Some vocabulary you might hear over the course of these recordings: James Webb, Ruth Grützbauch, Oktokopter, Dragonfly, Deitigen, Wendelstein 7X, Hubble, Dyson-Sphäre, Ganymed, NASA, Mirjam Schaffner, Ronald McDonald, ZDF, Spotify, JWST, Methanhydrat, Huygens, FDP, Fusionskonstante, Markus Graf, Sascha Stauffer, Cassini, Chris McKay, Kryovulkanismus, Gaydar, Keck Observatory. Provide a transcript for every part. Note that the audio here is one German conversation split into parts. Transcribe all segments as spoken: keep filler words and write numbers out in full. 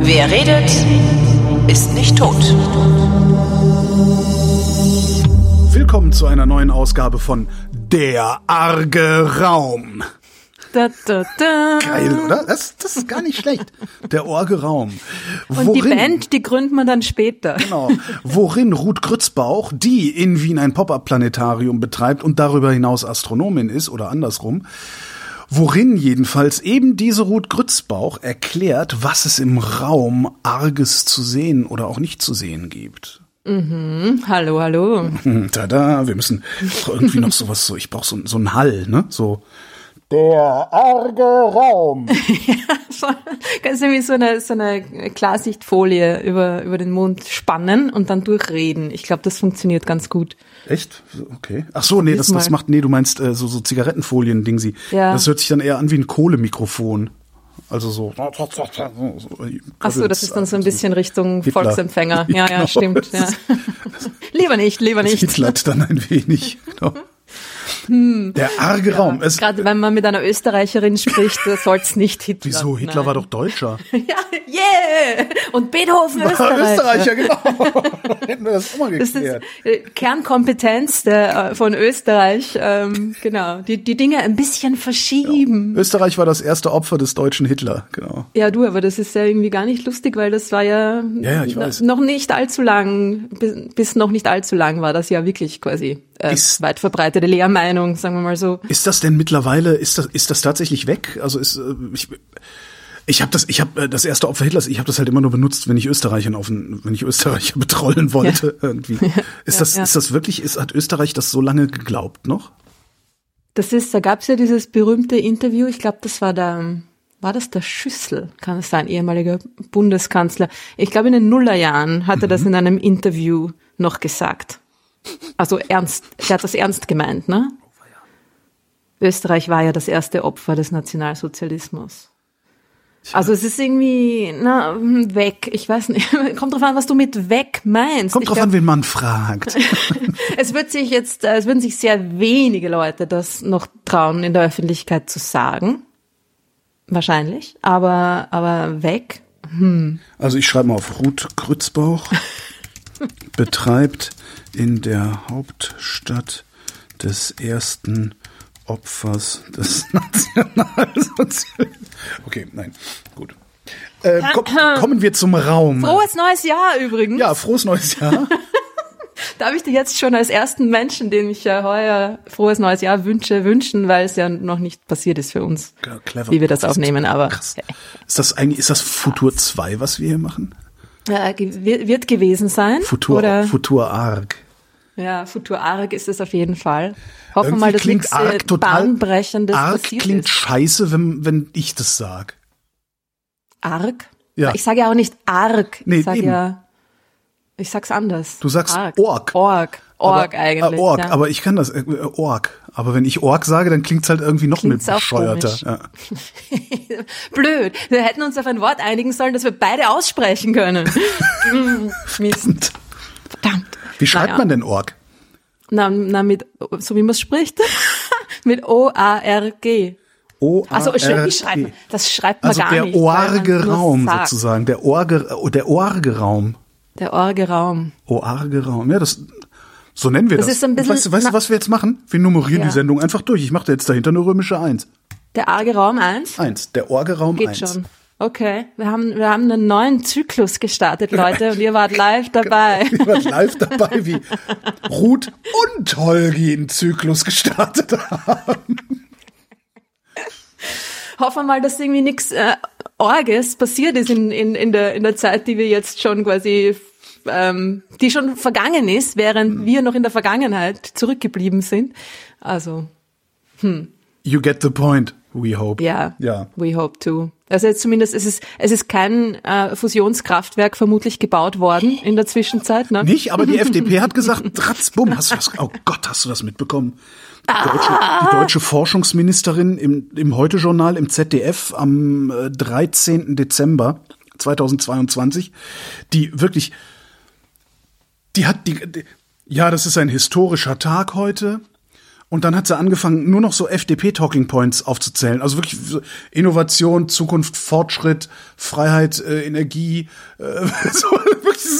Wer redet, ist nicht tot. Willkommen zu einer neuen Ausgabe von Der arge Raum. Da, da, da. Geil, oder? Das, das ist gar nicht schlecht. Der arge Raum. Worin, und die Band, die gründet man dann später. Genau. Worin Ruth Grützbauch, die in Wien ein Pop-Up-Planetarium betreibt und darüber hinaus Astronomin ist oder andersrum, worin jedenfalls eben diese Ruth Grützbauch erklärt, was es im Raum Arges zu sehen oder auch nicht zu sehen gibt. Mhm, hallo, hallo. Tada, wir müssen irgendwie noch sowas, so, ich brauche so, so einen Hall, ne? So. Der arge Raum. Ja, kannst du nämlich so eine, so eine Klarsichtfolie über, über den Mond spannen und dann durchreden. Ich glaube, das funktioniert ganz gut. Echt? Okay. Ach so, nee, das, das macht, nee, du meinst äh, so, so Zigarettenfolien-Dingsi. Ja. Das hört sich dann eher an wie ein Kohlemikrofon. Also so. Ach so, das ist dann so ein bisschen Richtung Hitler. Volksempfänger. Ja, genau, ja, stimmt. Ja. Ist, lieber nicht, lieber nicht. Das hitlert dann ein wenig, genau. Hm. Der arge ja, Raum. Gerade wenn man mit einer Österreicherin spricht, soll es nicht Hitler. Wieso? Hitler nein. War doch Deutscher. Ja, yeah! Und Beethoven war Österreicher. Österreicher, genau. Hätten wir das auch mal geklärt. Das ist Kernkompetenz der, von Österreich. Ähm, genau, die, die Dinge ein bisschen verschieben. Ja. Österreich war das erste Opfer des deutschen Hitler, genau. Ja, du, aber das ist ja irgendwie gar nicht lustig, weil das war ja, ja, ja ich weiß. noch nicht allzu lang, bis, bis noch nicht allzu lang war das ja wirklich quasi äh, ist, weit verbreitete Lehrmeinung. Meinung, sagen wir mal so. Ist das denn mittlerweile, ist das, ist das tatsächlich weg? Also ist, ich, ich habe das, ich habe das erste Opfer Hitlers, ich habe das halt immer nur benutzt, wenn ich Österreicher auf, wenn ich Österreicher betrollen wollte, ja. irgendwie. Ja. Ist ja, das, ja. ist das wirklich, ist, hat Österreich das so lange geglaubt noch? Das ist, da gab's ja dieses berühmte Interview, ich glaube, das war der, war das der Schüssel, kann es sein, ehemaliger Bundeskanzler. Ich glaube, in den Nullerjahren hat er mhm. das in einem Interview noch gesagt. Also ernst, der hat das ernst gemeint, ne? Österreich war ja das erste Opfer des Nationalsozialismus. Also es ist irgendwie, na, weg. Ich weiß nicht, kommt drauf an, was du mit weg meinst. Kommt ich drauf glaub, an, wen man fragt. Es wird sich jetzt, es würden sich sehr wenige Leute das noch trauen, in der Öffentlichkeit zu sagen. Wahrscheinlich, aber, aber weg. Hm. Also ich schreibe mal auf Ruth Grützbauch. Betreibt in der Hauptstadt des ersten Opfers des Nationalsozialismus. Okay, nein, gut. Äh, komm, kommen wir zum Raum. Frohes neues Jahr übrigens. Ja, frohes neues Jahr. Darf ich dir jetzt schon als ersten Menschen, den ich ja heuer frohes neues Jahr wünsche, wünschen, weil es ja noch nicht passiert ist für uns, ja, clever. Wie wir das aufnehmen. Aber krass. Ist das eigentlich, ist das Futur zwei, was wir hier machen? Ja, wird gewesen sein. Futur, oder? Futur arg. Ja, Futur arg ist es auf jeden Fall. Hoffen wir mal, dass nichts Bahnbrechendes arg passiert klingt ist. Scheiße, wenn, wenn ich das sage. Arg? Ja. Ich sage ja auch nicht arg. Nee, ich sage ja, ich sag's anders. Du sagst arg. Org. Org. Org aber, eigentlich. Äh, org, ja. Aber ich kann das, äh, Org. Aber wenn ich Org sage, dann klingt's halt irgendwie noch mit bescheuerter. Ja. Blöd. Wir hätten uns auf ein Wort einigen sollen, das wir beide aussprechen können. Mist. Verdammt. Wie schreibt naja. man denn Org? Na, na, mit, so wie man es spricht. Mit O-A-R-G. O-A-R-G. Also, ich schreibe, das schreibt man also gar nicht. Also, der arge Raum sozusagen. Der arge, der arge Raum. Der arge Raum. O arge Raum. Ja, das, so nennen wir das. das. Ist ein bisschen, weißt, weißt du, was wir jetzt machen? Wir nummerieren ja. die Sendung einfach durch. Ich mache da jetzt dahinter eine römische eins. Der arge Raum eins? eins. Der arge Raum eins. Geht schon. Okay. Wir haben, wir haben einen neuen Zyklus gestartet, Leute. Und ihr wart live dabei. Genau. Ihr wart live dabei, wie Ruth und Holgi einen Zyklus gestartet haben. Hoffen wir mal, dass irgendwie nichts äh, Orges passiert ist in, in, in, der, in der Zeit, die wir jetzt schon quasi... die schon vergangen ist, während wir noch in der Vergangenheit zurückgeblieben sind. Also, hm. You get the point, we hope. Ja, yeah, yeah. We hope too. Also jetzt zumindest, es ist, es ist kein äh, Fusionskraftwerk vermutlich gebaut worden in der Zwischenzeit. Ne? Nicht, aber die F D P hat gesagt, ratzbumm, hast du das, oh Gott, hast du das mitbekommen? Die deutsche, ah! die deutsche Forschungsministerin im, im Heute-Journal, im Z D F am äh, dreizehnten Dezember zweitausendzweiundzwanzig, die wirklich... Die hat die, die, ja, das ist ein historischer Tag heute Und dann hat sie angefangen, nur noch so F D P-Talking-Points aufzuzählen. Also wirklich Innovation, Zukunft, Fortschritt, Freiheit, äh, Energie. Äh, so,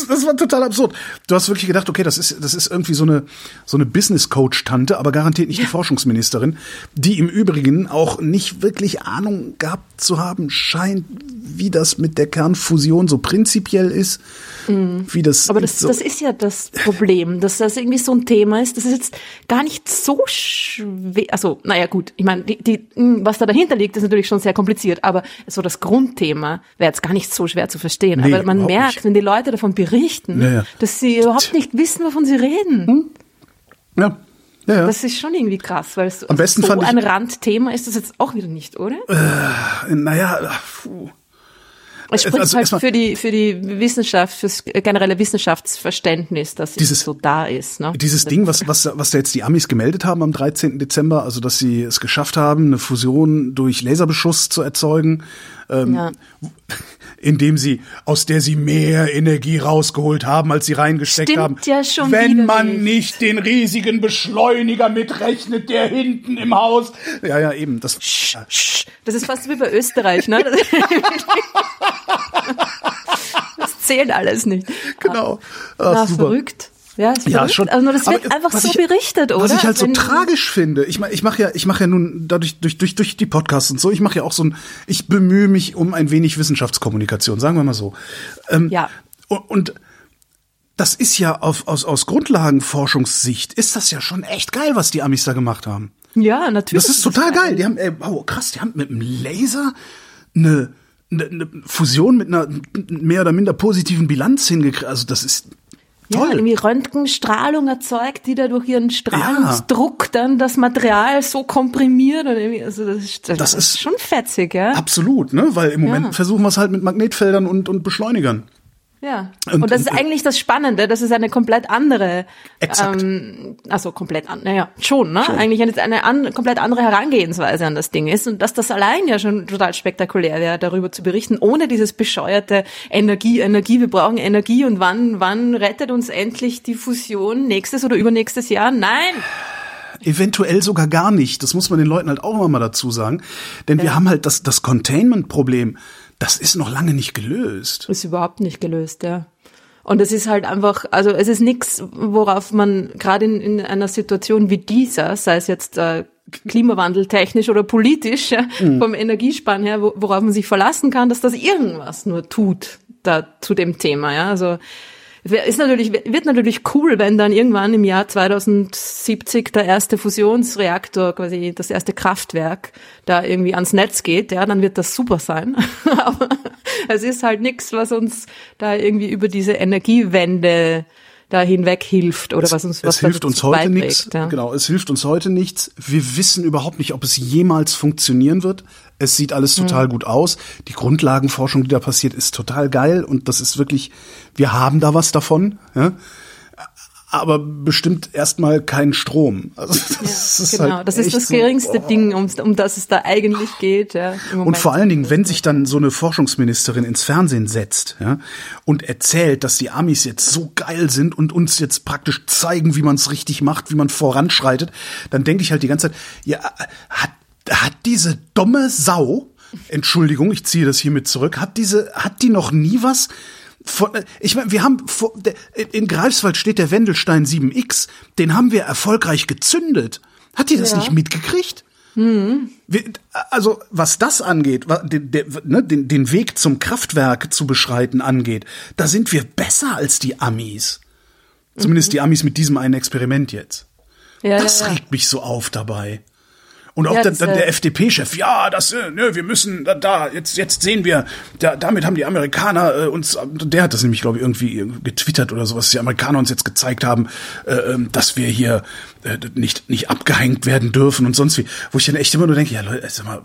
das war total absurd. Du hast wirklich gedacht, okay, das ist das ist irgendwie so eine so eine Business-Coach-Tante, aber garantiert nicht die Forschungsministerin, die im Übrigen auch nicht wirklich Ahnung gehabt zu haben scheint, wie das mit der Kernfusion so prinzipiell ist. Mhm. Wie das aber das, so das ist ja das Problem, dass das irgendwie so ein Thema ist. Das ist jetzt gar nicht so schwer, also naja gut, ich meine, die, die, was da dahinter liegt, ist natürlich schon sehr kompliziert, aber so das Grundthema wäre jetzt gar nicht so schwer zu verstehen. Nee, aber man merkt, nicht. Wenn die Leute davon berichten, ja, ja. dass sie überhaupt nicht wissen, wovon sie reden. Hm? Ja. Ja, ja. Das ist schon irgendwie krass, weil es am besten so fand ein ich, Randthema ist das jetzt auch wieder nicht, oder? Äh, naja, puh. Es spricht also, halt für die, für die Wissenschaft, fürs generelle Wissenschaftsverständnis, dass dieses, es so da ist. Ne? Dieses Ding, was, was, was da jetzt die Amis gemeldet haben am dreizehnten Dezember, also dass sie es geschafft haben, eine Fusion durch Laserbeschuss zu erzeugen, ähm, ja. indem sie, aus der sie mehr Energie rausgeholt haben, als sie reingesteckt Stimmt haben. Ja schon Wenn man nicht den riesigen Beschleuniger mitrechnet, der hinten im Haus. Ja, ja, eben. Das, Sch, ja. das ist fast wie bei Österreich, ne? Das zählt alles nicht. Genau. Ah, Na, super. verrückt. Ja, ist ja schon. Also nur das wird aber, einfach so ich, berichtet, oder? Was ich halt so Wenn, tragisch finde. Ich meine, ich mache ja, ich mache ja nun dadurch durch durch durch die Podcasts und so. Ich mache ja auch so ein. Ich bemühe mich um ein wenig Wissenschaftskommunikation, sagen wir mal so. Ähm, ja. Und, und das ist ja auf, aus aus Grundlagenforschungssicht ist das ja schon echt geil, was die Amis da gemacht haben. Ja, natürlich. Das ist total das geil. geil. Die haben, ey, wow, krass. Die haben mit einem Laser eine eine Fusion mit einer mehr oder minder positiven Bilanz hingekriegt. Also das ist toll. Ja, irgendwie Röntgenstrahlung erzeugt, die da durch ihren Strahlungsdruck ja. dann das Material so komprimiert. Und irgendwie, also das ist, das das ist schon fetzig, ja? Absolut, ne? Weil im Moment ja. versuchen wir es halt mit Magnetfeldern und, und Beschleunigern. Ja, und, und das und, ist eigentlich das Spannende, das ist eine komplett andere, exakt. Ähm, also komplett, an, naja, schon, ne? Schon. Eigentlich eine, eine an, komplett andere Herangehensweise an das Ding ist und dass das allein ja schon total spektakulär wäre, darüber zu berichten, ohne dieses bescheuerte Energie, Energie, wir brauchen Energie und wann, wann rettet uns endlich die Fusion nächstes oder übernächstes Jahr? Nein! Eventuell sogar gar nicht, das muss man den Leuten halt auch immer mal dazu sagen, denn ja. wir haben halt das, das Containment-Problem. Das ist noch lange nicht gelöst. Ist überhaupt nicht gelöst, ja. Und es ist halt einfach, also es ist nichts, worauf man gerade in, in einer Situation wie dieser, sei es jetzt äh, klimawandeltechnisch oder politisch, ja, mhm. vom Energiespann her, wo, worauf man sich verlassen kann, dass das irgendwas nur tut da zu dem Thema, ja. Also ist natürlich, wird natürlich cool, wenn dann irgendwann im Jahr zweitausendsiebzig der erste Fusionsreaktor, quasi das erste Kraftwerk, da irgendwie ans Netz geht, ja, dann wird das super sein. Aber es ist halt nichts, was uns da irgendwie über diese Energiewende da hinweg hilft oder es, was uns was es hilft uns heute nichts. Ja. Genau, es hilft uns heute nichts. Wir wissen überhaupt nicht, ob es jemals funktionieren wird. Es sieht alles total mhm. gut aus. Die Grundlagenforschung, die da passiert, ist total geil und das ist wirklich, wir haben da was davon, ja? Aber bestimmt erstmal kein Strom. Also das ja, ist genau, halt das ist das geringste so, Ding, um, um das es da eigentlich geht. Ja, im Moment. Und vor allen Dingen, wenn sich dann so eine Forschungsministerin ins Fernsehen setzt, ja, und erzählt, dass die Amis jetzt so geil sind und uns jetzt praktisch zeigen, wie man es richtig macht, wie man voranschreitet, dann denke ich halt die ganze Zeit, ja, hat hat diese dumme Sau, Entschuldigung, ich ziehe das hiermit zurück, hat diese, hat die noch nie was? Von, ich meine, wir haben vor, in Greifswald steht der Wendelstein sieben X, den haben wir erfolgreich gezündet. Hat die das ja. nicht mitgekriegt? Mhm. Wir, also was das angeht, den, den, den Weg zum Kraftwerk zu beschreiten angeht, da sind wir besser als die Amis. Zumindest mhm. die Amis mit diesem einen Experiment jetzt. Ja, das ja, ja. regt mich so auf dabei. Und auch ja, dann, dann der F D P-Chef, ja, das, ne, wir müssen, da, da, jetzt, jetzt sehen wir, da, damit haben die Amerikaner äh, uns, der hat das nämlich, glaube ich, irgendwie getwittert oder sowas, die Amerikaner uns jetzt gezeigt haben, äh, dass wir hier äh, nicht, nicht abgehängt werden dürfen und sonst wie. Wo ich dann echt immer nur denke, ja Leute, sag mal,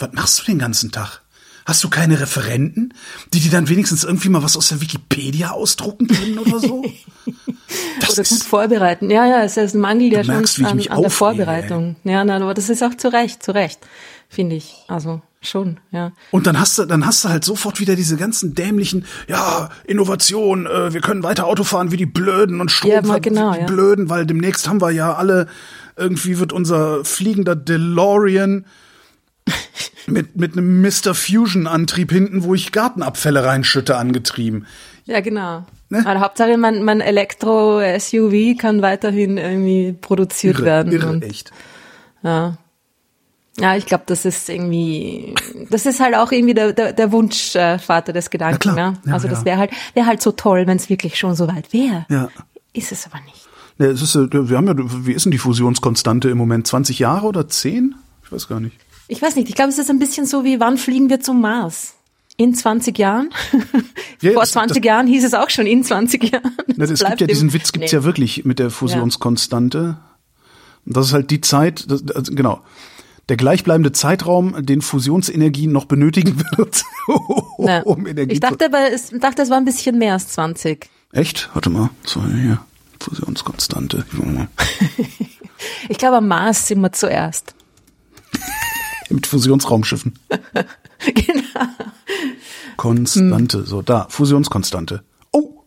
was machst du den ganzen Tag? Hast du keine Referenten, die dir dann wenigstens irgendwie mal was aus der Wikipedia ausdrucken können oder so? Das oder gut vorbereiten. Ja, ja, es ist ein Mangel ja merkst, schon an, an aufrege, der Vorbereitung. Ey. Ja, nein, aber das ist auch zu Recht, zu Recht, finde ich. Also schon, ja. Und dann hast du, dann hast du halt sofort wieder diese ganzen dämlichen, ja, Innovation, äh, wir können weiter Auto fahren wie die Blöden und Strom ja, fahren genau, wie die ja. Blöden, weil demnächst haben wir ja alle Irgendwie wird unser fliegender DeLorean mit, mit einem Mister Fusion-Antrieb hinten, wo ich Gartenabfälle reinschütte, angetrieben. Ja, genau. Ne? Aber Hauptsache, mein, mein Elektro-S U V kann weiterhin irgendwie produziert irre, werden. Irre, und, echt. Ja. Ja, ich glaube, das ist irgendwie, das ist halt auch irgendwie der, der, der Wunschvater äh, des Gedanken. Ja, ne? Also ja, das wäre halt, wäre halt so toll, wenn es wirklich schon so weit wäre. Ja. Ist es aber nicht. Ne, es ist, wir haben ja, wie ist denn die Fusionskonstante im Moment? zwanzig Jahre oder zehn? Ich weiß gar nicht. Ich weiß nicht. Ich glaube, es ist ein bisschen so wie, wann fliegen wir zum Mars? In zwanzig Jahren? Ja, vor zwanzig das, Jahren hieß es auch schon in zwanzig Jahren. Ne, es gibt ja diesen Witz, gibt's nee. ja wirklich mit der Fusionskonstante. Und das ist halt die Zeit, das, also genau. Der gleichbleibende Zeitraum, den Fusionsenergien noch benötigen wird, um Energie zu... Ich dachte, aber, es, dachte, es war ein bisschen mehr als zwanzig. Echt? Warte mal. So, hier. Fusionskonstante. Ich glaube, am Mars sind wir zuerst. Mit Fusionsraumschiffen. Genau. Konstante. Hm. So, da. Fusionskonstante. Oh!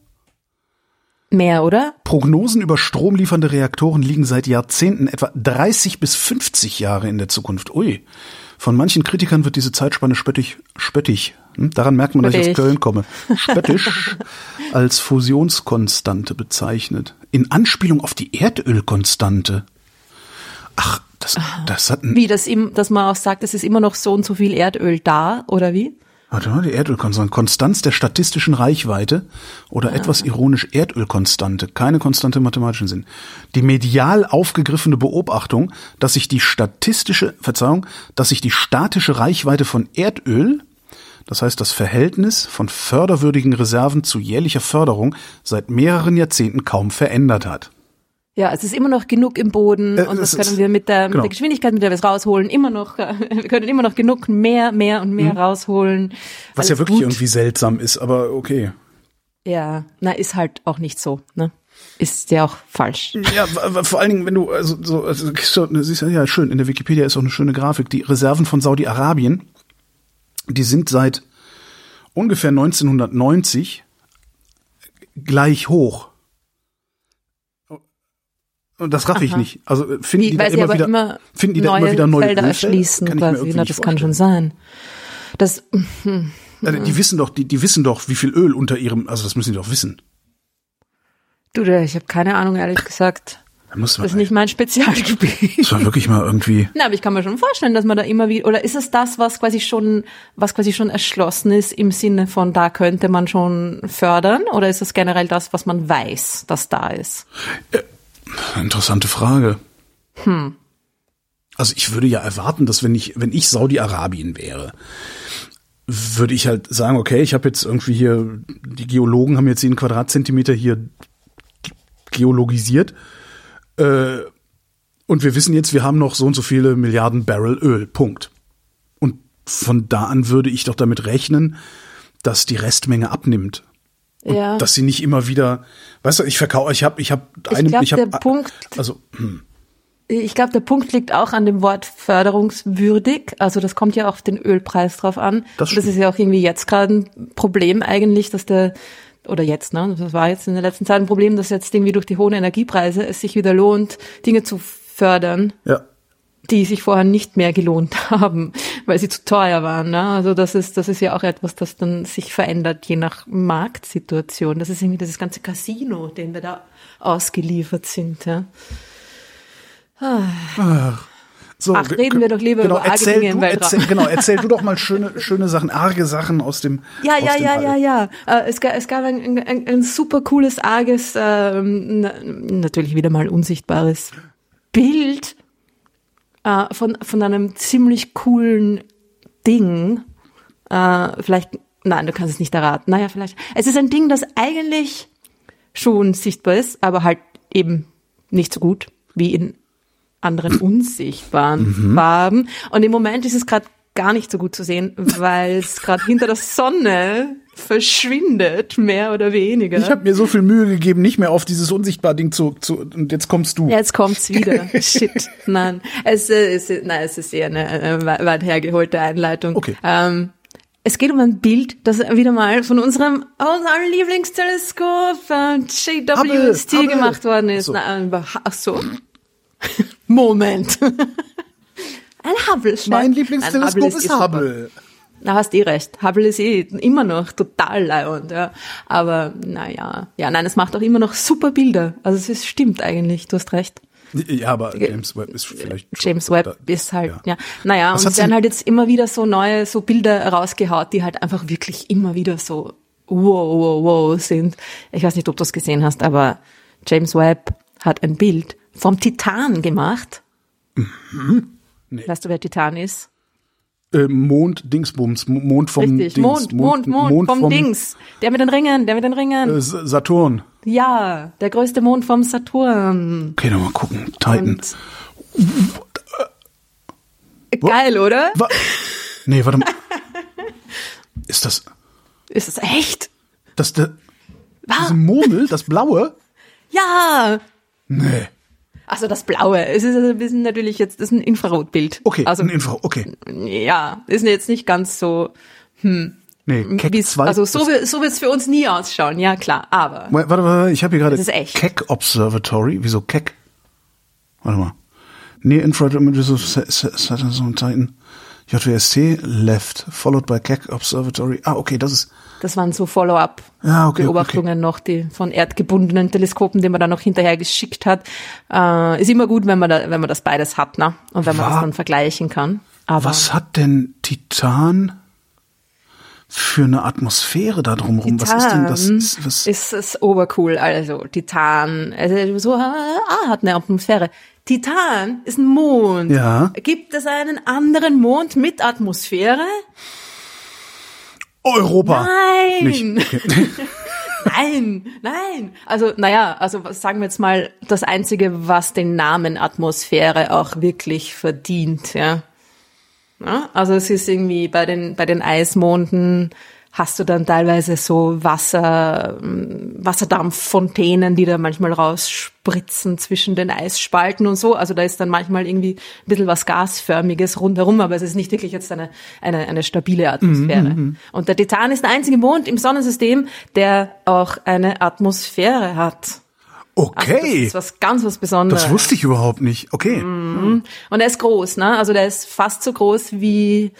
Mehr, oder? Prognosen über stromliefernde Reaktoren liegen seit Jahrzehnten etwa dreißig bis fünfzig Jahre in der Zukunft. Ui. Von manchen Kritikern wird diese Zeitspanne spöttisch. spöttisch. Hm? Daran merkt man, spöttisch. Dass ich aus Köln komme. Spöttisch als Fusionskonstante bezeichnet. In Anspielung auf die Erdölkonstante. Ach, das, das hat ein... Wie, das im, dass man auch sagt, es ist immer noch so und so viel Erdöl da, oder wie? Warte mal, die Erdölkonstante. Konstanz der statistischen Reichweite oder ah. etwas ironisch Erdölkonstante. Keine Konstante im mathematischen Sinn. Die medial aufgegriffene Beobachtung, dass sich die statistische, Verzeihung, dass sich die statische Reichweite von Erdöl, das heißt das Verhältnis von förderwürdigen Reserven zu jährlicher Förderung, seit mehreren Jahrzehnten kaum verändert hat. Ja, es ist immer noch genug im Boden äh, und das können ist, wir mit der, genau. mit der Geschwindigkeit, mit der wir es rausholen, immer noch, wir können immer noch genug mehr, mehr und mehr mhm. rausholen. Was ja wirklich gut. irgendwie seltsam ist, aber okay. Ja, na, ist halt auch nicht so, ne? Ist ja auch falsch. Ja, vor allen Dingen, wenn du, also, so, also, siehst du, ja, schön, in der Wikipedia ist auch eine schöne Grafik, die Reserven von Saudi-Arabien, die sind seit ungefähr neunzehnhundertneunzig gleich hoch. Und das raff ich Aha. nicht. Also finden Wie, die da immer wieder, immer finden die da immer wieder neue Felder erschließen kann quasi. Na, das kann schon sein. Das. Also, die wissen doch, die, die wissen doch, wie viel Öl unter ihrem, also das müssen die doch wissen. Du, ich habe keine Ahnung, ehrlich gesagt. Da das ist nicht mein Spezialgebiet. Das war wirklich mal irgendwie. Na, aber ich kann mir schon vorstellen, dass man da immer wieder, oder ist es das, was quasi schon, was quasi schon erschlossen ist im Sinne von, da könnte man schon fördern, oder ist es generell das, was man weiß, dass da ist? Äh, Interessante Frage. Hm. Also ich würde ja erwarten, dass wenn ich, wenn ich Saudi-Arabien wäre, würde ich halt sagen, okay, ich habe jetzt irgendwie hier, die Geologen haben jetzt jeden Quadratzentimeter hier geologisiert äh, und wir wissen jetzt, wir haben noch so und so viele Milliarden Barrel Öl, Punkt. Und von da an würde ich doch damit rechnen, dass die Restmenge abnimmt. Und ja. dass sie nicht immer wieder, weißt du, ich verkaufe, ich habe, ich habe einen, ich, glaub, ich hab, der Punkt, also, hm. ich glaube, der Punkt liegt auch an dem Wort förderungswürdig. Also das kommt ja auch auf den Ölpreis drauf an. Das, das ist ja auch irgendwie jetzt gerade ein Problem eigentlich, dass der, oder jetzt, ne, das war jetzt in der letzten Zeit ein Problem, dass jetzt irgendwie durch die hohen Energiepreise es sich wieder lohnt, Dinge zu fördern, ja. die sich vorher nicht mehr gelohnt haben, weil sie zu teuer waren. Ne? Also das ist, das ist ja auch etwas, das dann sich verändert, je nach Marktsituation. Das ist irgendwie das ganze Casino, dem wir da ausgeliefert sind. Ja? Ah. Ach, so, Ach, reden wir doch lieber genau, über arge Dinge im Weltraum. Erzähl, genau, erzähl du doch mal schöne, schöne Sachen, arge Sachen aus dem Ja, aus ja, dem ja, All. ja, ja. Äh, es, es gab ein, ein, ein super cooles, arges, äh, natürlich wieder mal unsichtbares Bild Uh, von von einem ziemlich coolen Ding, uh, vielleicht, nein, du kannst es nicht erraten, naja, vielleicht. Es ist ein Ding, das eigentlich schon sichtbar ist, aber halt eben nicht so gut wie in anderen unsichtbaren mhm. Farben. Und im Moment ist es gerade gar nicht so gut zu sehen, weil es gerade hinter der Sonne verschwindet, mehr oder weniger. Ich habe mir so viel Mühe gegeben, nicht mehr auf dieses unsichtbare Ding zu, zu und jetzt kommst du. Ja, jetzt kommt's wieder. Shit, nein. Es, es, nein, es ist eher eine, eine weit hergeholte Einleitung. Okay. Ähm, es geht um ein Bild, das wieder mal von unserem, unserem Lieblingsteleskop äh, J W S T Hubble, Hubble. gemacht worden ist. Ach so. Na, ach so. Moment. Ein Hubble. Mein Lieblingsteleskop ist, ist Hubble. Super. Na, hast eh recht. Hubble ist eh immer noch total leihend, ja. Aber, naja. Ja, nein, es macht auch immer noch super Bilder. Also es ist, stimmt eigentlich, du hast recht. Ja, aber James Webb ist vielleicht... James Webb ist halt, ja. ja. Naja, was und es werden halt jetzt immer wieder so neue so Bilder rausgehaut, die halt einfach wirklich immer wieder so wow, wow, wow sind. Ich weiß nicht, ob du es gesehen hast, aber James Webb hat ein Bild vom Titan gemacht. Mhm. Nee. Weißt du, wer Titan ist? Mond Dingsbums, Mond vom Richtig, Dings. Mond, Mond, Mond, Mond, Mond vom, vom Dings. Der mit den Ringen, der mit den Ringen. Saturn. Ja, der größte Mond vom Saturn. Okay, nochmal gucken. Titan. Und geil, oder? Wa nee, warte mal. Ist das... Ist das echt? Das, das, diese Murmel, das Blaue? Ja. Nee. Also das Blaue, es ist ein bisschen natürlich jetzt, das ist ein Infrarotbild. Okay, also, ein Infrarot, okay. Ja, ist jetzt nicht ganz so, hm. Nee, Keck zwei. Also so, so wird es für uns nie ausschauen, ja klar, aber. Warte, warte, warte, ich habe hier gerade Keck Observatory, wieso Keck? Warte mal. Near Infrared Images of Saturn and Titan, J W S T, left, followed by Keck Observatory. Ah, okay, das ist... Das waren so Follow-up ja, okay, Beobachtungen okay. noch, die von erdgebundenen Teleskopen, die man dann noch hinterher geschickt hat. Äh, ist immer gut, wenn man da, wenn man das beides hat, ne? Und wenn man War, das dann vergleichen kann. Aber was hat denn Titan für eine Atmosphäre da drumherum? Titan was ist denn das? Ist, was? Ist es obercool, also Titan, also so ah, hat eine Atmosphäre. Titan ist ein Mond. Ja. Gibt es einen anderen Mond mit Atmosphäre? Europa. Nein. Nicht. Okay. Nein, nein. Also, naja, also sagen wir jetzt mal, das Einzige, was den Namen Atmosphäre auch wirklich verdient, ja. ja also es ist irgendwie bei den, bei den Eismonden hast du dann teilweise so Wasser, Wasserdampffontänen, die da manchmal rausspritzen zwischen den Eisspalten und so. Also da ist dann manchmal irgendwie ein bisschen was Gasförmiges rundherum, aber es ist nicht wirklich jetzt eine, eine, eine stabile Atmosphäre. Mm-hmm. Und der Titan ist der einzige Mond im Sonnensystem, der auch eine Atmosphäre hat. Okay. Also das ist was ganz was Besonderes. Das wusste ich überhaupt nicht. Okay. Mm-hmm. Und er ist groß, ne? Also der ist fast so groß wie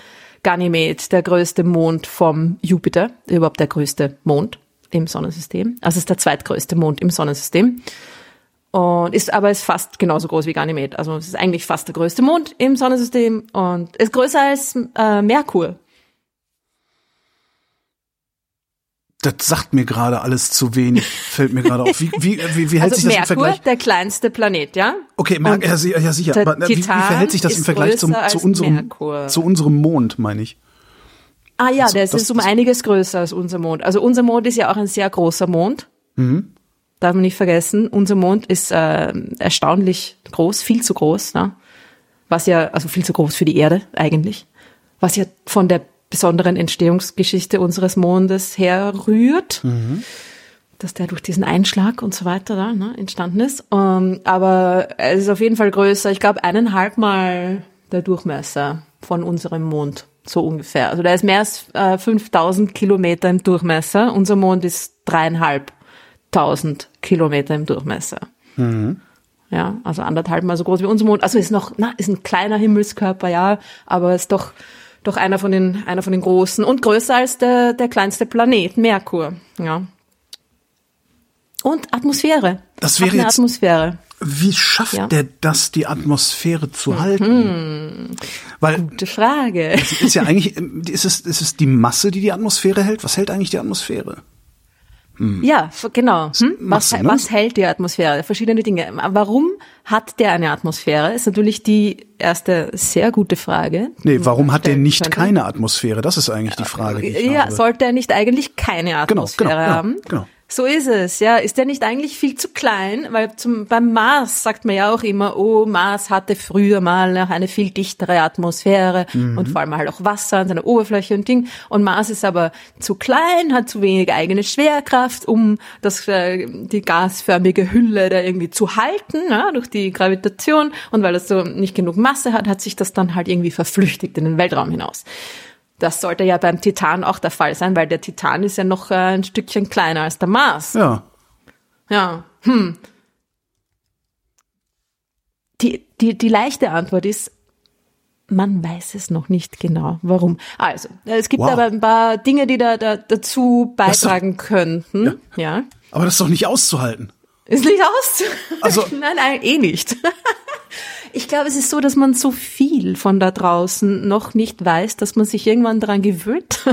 Ganymed, der größte Mond vom Jupiter, überhaupt der größte Mond im Sonnensystem. Also ist der zweitgrößte Mond im Sonnensystem. Und ist aber ist fast genauso groß wie Ganymed. Also es ist eigentlich fast der größte Mond im Sonnensystem und ist größer als äh, Merkur. Das sagt mir gerade alles zu wenig, fällt mir gerade auf. Wie, wie, wie, wie hält also sich das Merkur, im Vergleich? Merkur, der kleinste Planet, ja? Okay, Merkur, ja, ja sicher. Aber wie, wie verhält sich das im Vergleich zum, zu, unserem, zu unserem Mond, meine ich? Ah ja, also, der ist, das, ist um das, einiges größer als unser Mond. Also unser Mond ist ja auch ein sehr großer Mond. Mhm. Darf man nicht vergessen. Unser Mond ist äh, erstaunlich groß, viel zu groß. Ne? Was ja, also viel zu groß für die Erde eigentlich. Was ja von der besonderen Entstehungsgeschichte unseres Mondes herrührt, mhm. dass der durch diesen Einschlag und so weiter da, ne, entstanden ist. Um, aber es ist auf jeden Fall größer. Ich glaube, eineinhalb Mal der Durchmesser von unserem Mond, so ungefähr. Also der ist mehr als äh, fünftausend Kilometer im Durchmesser. Unser Mond ist dreieinhalbtausend Kilometer im Durchmesser. Mhm. Ja, also anderthalb Mal so groß wie unser Mond. Also ist noch, na, ist ein kleiner Himmelskörper, ja, aber ist doch Doch einer von den, einer von den großen und größer als der, der kleinste Planet, Merkur, ja. Und Atmosphäre. Das wäre jetzt, Atmosphäre. Wie schafft ja. der das, die Atmosphäre zu mhm. halten? Weil, gute Frage. Ist ja eigentlich, ist es, ist es die Masse, die die Atmosphäre hält? Was hält eigentlich die Atmosphäre? Hm. Ja, genau. Hm? Masse, was, ne? was hält die Atmosphäre? Verschiedene Dinge. Warum hat der eine Atmosphäre? Ist natürlich die erste sehr gute Frage. Nee, warum hat der nicht könnte. keine Atmosphäre? Das ist eigentlich die Frage, die ich Ja, habe. Sollte er nicht eigentlich keine Atmosphäre genau, genau, haben? Genau, genau. So ist es, ja. Ist der nicht eigentlich viel zu klein? Weil zum, beim Mars sagt man ja auch immer, oh, Mars hatte früher mal noch eine viel dichtere Atmosphäre mhm. und vor allem halt auch Wasser an seiner Oberfläche und Ding. Und Mars ist aber zu klein, hat zu wenig eigene Schwerkraft, um das, äh, die gasförmige Hülle da irgendwie zu halten, ja, durch die Gravitation. Und weil es so nicht genug Masse hat, hat sich das dann halt irgendwie verflüchtigt in den Weltraum hinaus. Das sollte ja beim Titan auch der Fall sein, weil der Titan ist ja noch ein Stückchen kleiner als der Mars. Ja. Ja. Hm. die, die, die leichte Antwort ist, man weiß es noch nicht genau, warum. Also, es gibt wow. aber ein paar Dinge, die da, da dazu beitragen doch, könnten. Ja. ja. Aber das ist doch nicht auszuhalten. Ist nicht auszuhalten. Also, nein, nein, eh nicht. Ich glaube, es ist so, dass man so viel von da draußen noch nicht weiß, dass man sich irgendwann daran gewöhnt.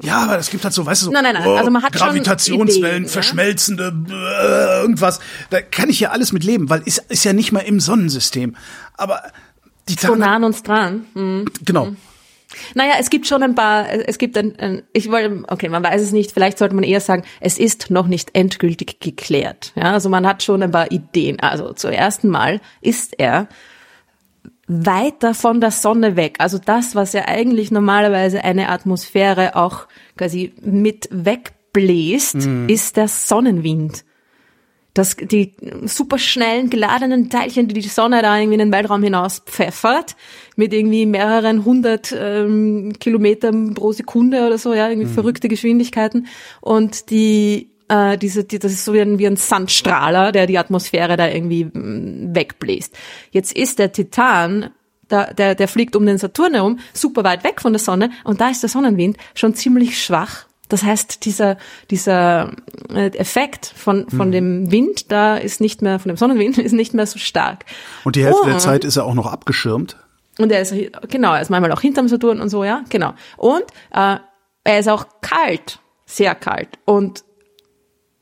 Ja, aber es gibt halt so, weißt du, so nein, nein, nein. Oh, also man hat Gravitationswellen, Ideen, verschmelzende, ja? irgendwas. Da kann ich ja alles mit leben, weil es ist ja nicht mal im Sonnensystem. Aber die so nah an uns dran. Mhm. Genau. Mhm. Naja, es gibt schon ein paar, es gibt ein, ein ich wollte, okay, man weiß es nicht, vielleicht sollte man eher sagen, es ist noch nicht endgültig geklärt. Ja, also man hat schon ein paar Ideen. Also zum ersten Mal ist er weiter von der Sonne weg. Also das, was ja eigentlich normalerweise eine Atmosphäre auch quasi mit wegbläst, mhm. ist der Sonnenwind. Das, die superschnellen geladenen Teilchen, die die Sonne da irgendwie in den Weltraum hinaus pfeffert, mit irgendwie mehreren hundert ähm, Kilometern pro Sekunde oder so, ja, irgendwie mhm. verrückte Geschwindigkeiten. Und die, äh, diese, die, das ist so wie ein, wie ein Sandstrahler, der die Atmosphäre da irgendwie wegbläst. Jetzt ist der Titan, der, der, der fliegt um den Saturn herum, super weit weg von der Sonne, und da ist der Sonnenwind schon ziemlich schwach. Das heißt, dieser, dieser Effekt von, von mhm. dem Wind da ist nicht mehr, von dem Sonnenwind ist nicht mehr so stark. Und die Hälfte und, der Zeit ist er auch noch abgeschirmt. Und er ist, genau, er ist manchmal auch hinterm Saturn und so, ja, genau. Und, äh, er ist auch kalt, sehr kalt. Und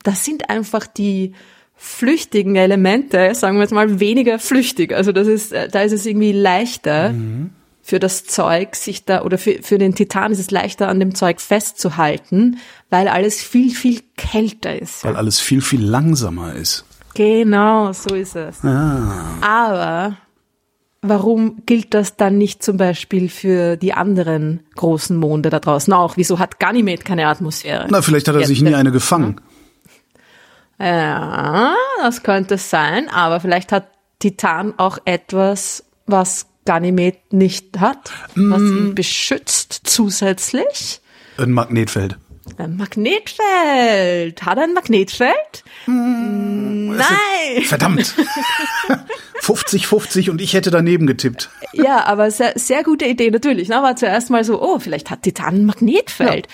das sind einfach die flüchtigen Elemente, sagen wir jetzt mal, weniger flüchtig. Also das ist, da ist es irgendwie leichter. Mhm. für das Zeug sich da, oder für, für den Titan ist es leichter, an dem Zeug festzuhalten, weil alles viel, viel kälter ist. Weil alles viel, viel langsamer ist. Genau, so ist es. Ah. Aber warum gilt das dann nicht zum Beispiel für die anderen großen Monde da draußen auch? Wieso hat Ganymed keine Atmosphäre? Na, vielleicht hat er sich nie eine gefangen. Ja, das könnte sein, aber vielleicht hat Titan auch etwas, was Ganymed nicht hat, was ihn beschützt zusätzlich. Ein Magnetfeld. Ein Magnetfeld. Hat er ein Magnetfeld? Mm, Nein. Verdammt. fünfzig fünfzig und ich hätte daneben getippt. Ja, aber sehr, sehr gute Idee natürlich. Ne? War zuerst mal so, oh, vielleicht hat Titan ein Magnetfeld. Ja.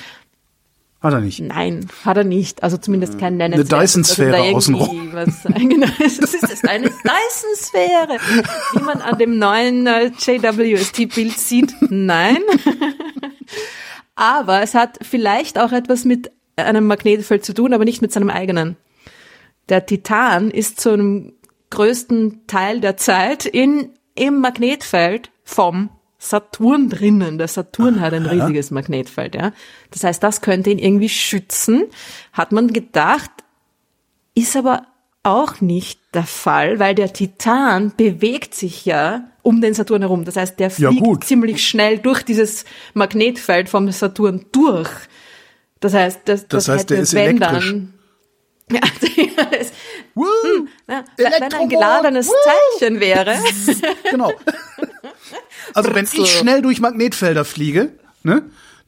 Hat er nicht. Nein, hat er nicht. Also zumindest kein Nennen. Eine Dyson-Sphäre also außenrum. Was, genau, es ist eine Dyson-Sphäre. Wie man an dem neuen J W S T-Bild sieht, nein. Aber es hat vielleicht auch etwas mit einem Magnetfeld zu tun, aber nicht mit seinem eigenen. Der Titan ist zu einem größten Teil der Zeit in, im Magnetfeld vom Saturn drinnen. Der Saturn hat ein riesiges Magnetfeld, ja. Das heißt, das könnte ihn irgendwie schützen, hat man gedacht, ist aber auch nicht der Fall, weil der Titan bewegt sich ja um den Saturn herum. Das heißt, der fliegt ja, ziemlich schnell durch dieses Magnetfeld vom Saturn durch. Das heißt, das, das, das heißt, hätte, der ist wenn elektrisch. Dann ja, das, Woo, hm, na, wenn ein geladenes Woo. Teilchen wäre. Genau. Also wenn ich schnell durch Magnetfelder fliege, ne,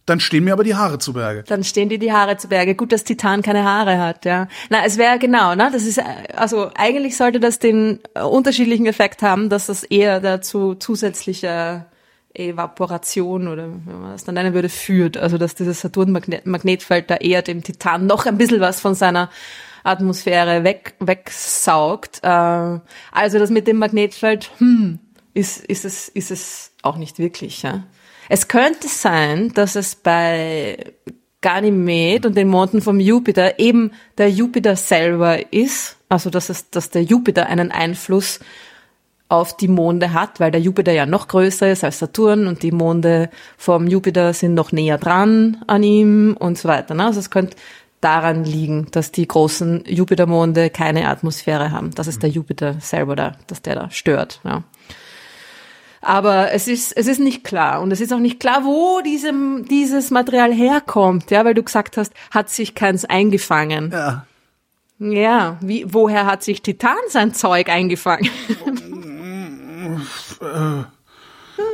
dann stehen mir aber die Haare zu Berge. Dann stehen dir die Haare zu Berge. Gut, dass Titan keine Haare hat, ja. Na, es wäre genau, ne, das ist, also eigentlich sollte das den unterschiedlichen Effekt haben, dass das eher dazu zusätzlicher Evaporation oder wenn man das dann nennen würde, führt. Also dass dieses Saturn-Magnetfeld da eher dem Titan noch ein bisschen was von seiner Atmosphäre weg, wegsaugt. Also das mit dem Magnetfeld, hm, ist, ist es, ist es auch nicht wirklich, ja. Es könnte sein, dass es bei Ganymed und den Monden vom Jupiter eben der Jupiter selber ist. Also, dass es, dass der Jupiter einen Einfluss auf die Monde hat, weil der Jupiter ja noch größer ist als Saturn und die Monde vom Jupiter sind noch näher dran an ihm und so weiter. Also, es könnte daran liegen, dass die großen Jupitermonde keine Atmosphäre haben. Das ist der Jupiter selber da, dass der da stört, ja. Aber es ist, es ist nicht klar. Und es ist auch nicht klar, wo diesem, dieses Material herkommt, ja, weil du gesagt hast, hat sich keins eingefangen. Ja. Ja, wie, woher hat sich Titan sein Zeug eingefangen?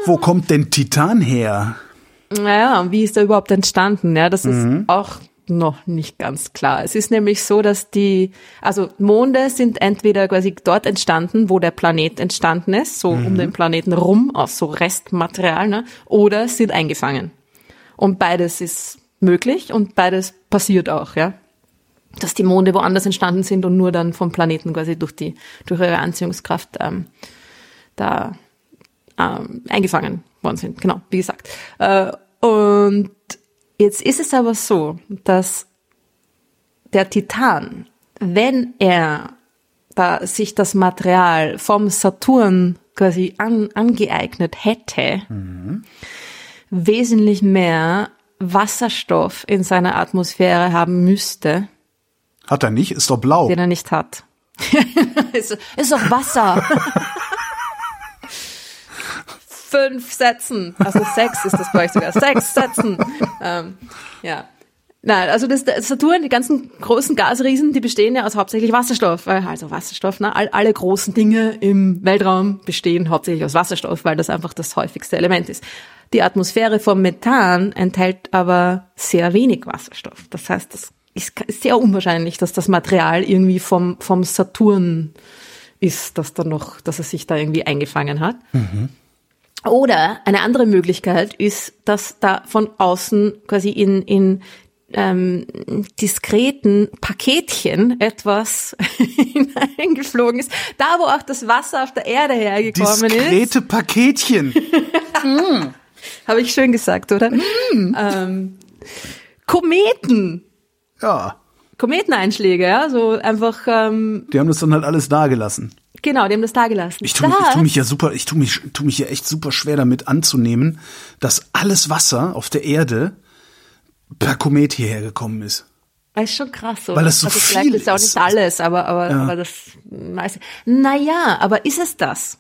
Wo kommt denn Titan her? Naja, wie ist er überhaupt entstanden? Ja, das ist mhm. auch noch nicht ganz klar. Es ist nämlich so, dass die, also Monde sind entweder quasi dort entstanden, wo der Planet entstanden ist, so mhm. um den Planeten rum, aus so Restmaterial, ne, oder sind eingefangen. Und beides ist möglich und beides passiert auch, ja. Dass die Monde woanders entstanden sind und nur dann vom Planeten quasi durch die, durch ihre Anziehungskraft ähm, da ähm, eingefangen worden sind. Genau, wie gesagt. Äh, und jetzt ist es aber so, dass der Titan, wenn er da sich das Material vom Saturn quasi an, angeeignet hätte, mhm. wesentlich mehr Wasserstoff in seiner Atmosphäre haben müsste. Hat er nicht? Ist doch blau. Den er nicht hat. ist, ist doch Wasser. Fünf Sätzen. Also sechs ist das bei euch sogar. Sechs Sätzen. Ähm, ja. Nein, also das Saturn, die ganzen großen Gasriesen, die bestehen ja aus hauptsächlich Wasserstoff. Also Wasserstoff, ne? All, alle großen Dinge im Weltraum bestehen hauptsächlich aus Wasserstoff, weil das einfach das häufigste Element ist. Die Atmosphäre vom Methan enthält aber sehr wenig Wasserstoff. Das heißt, das ist sehr unwahrscheinlich, dass das Material irgendwie vom, vom Saturn ist, dass da noch, dass es sich da irgendwie eingefangen hat. Mhm. Oder eine andere Möglichkeit ist, dass da von außen quasi in, in ähm, diskreten Paketchen etwas hineingeflogen ist. Da, wo auch das Wasser auf der Erde hergekommen Diskrete ist. Diskrete Paketchen. mm. Habe ich schön gesagt, oder? Mm. Ähm, Kometen. Ja. Kometeneinschläge, ja, so einfach. Ähm, die haben das dann halt alles dagelassen. Genau, die haben das dagelassen. Ich tue mich, tu mich ja super, ich tue mich, tu mich ja echt super schwer damit anzunehmen, dass alles Wasser auf der Erde per Komet hierher gekommen ist. Das ist schon krass, oder? Weil das so also viel vielleicht ist. Vielleicht ist auch nicht alles, aber, aber, ja. aber das meiste. Naja, aber ist es das?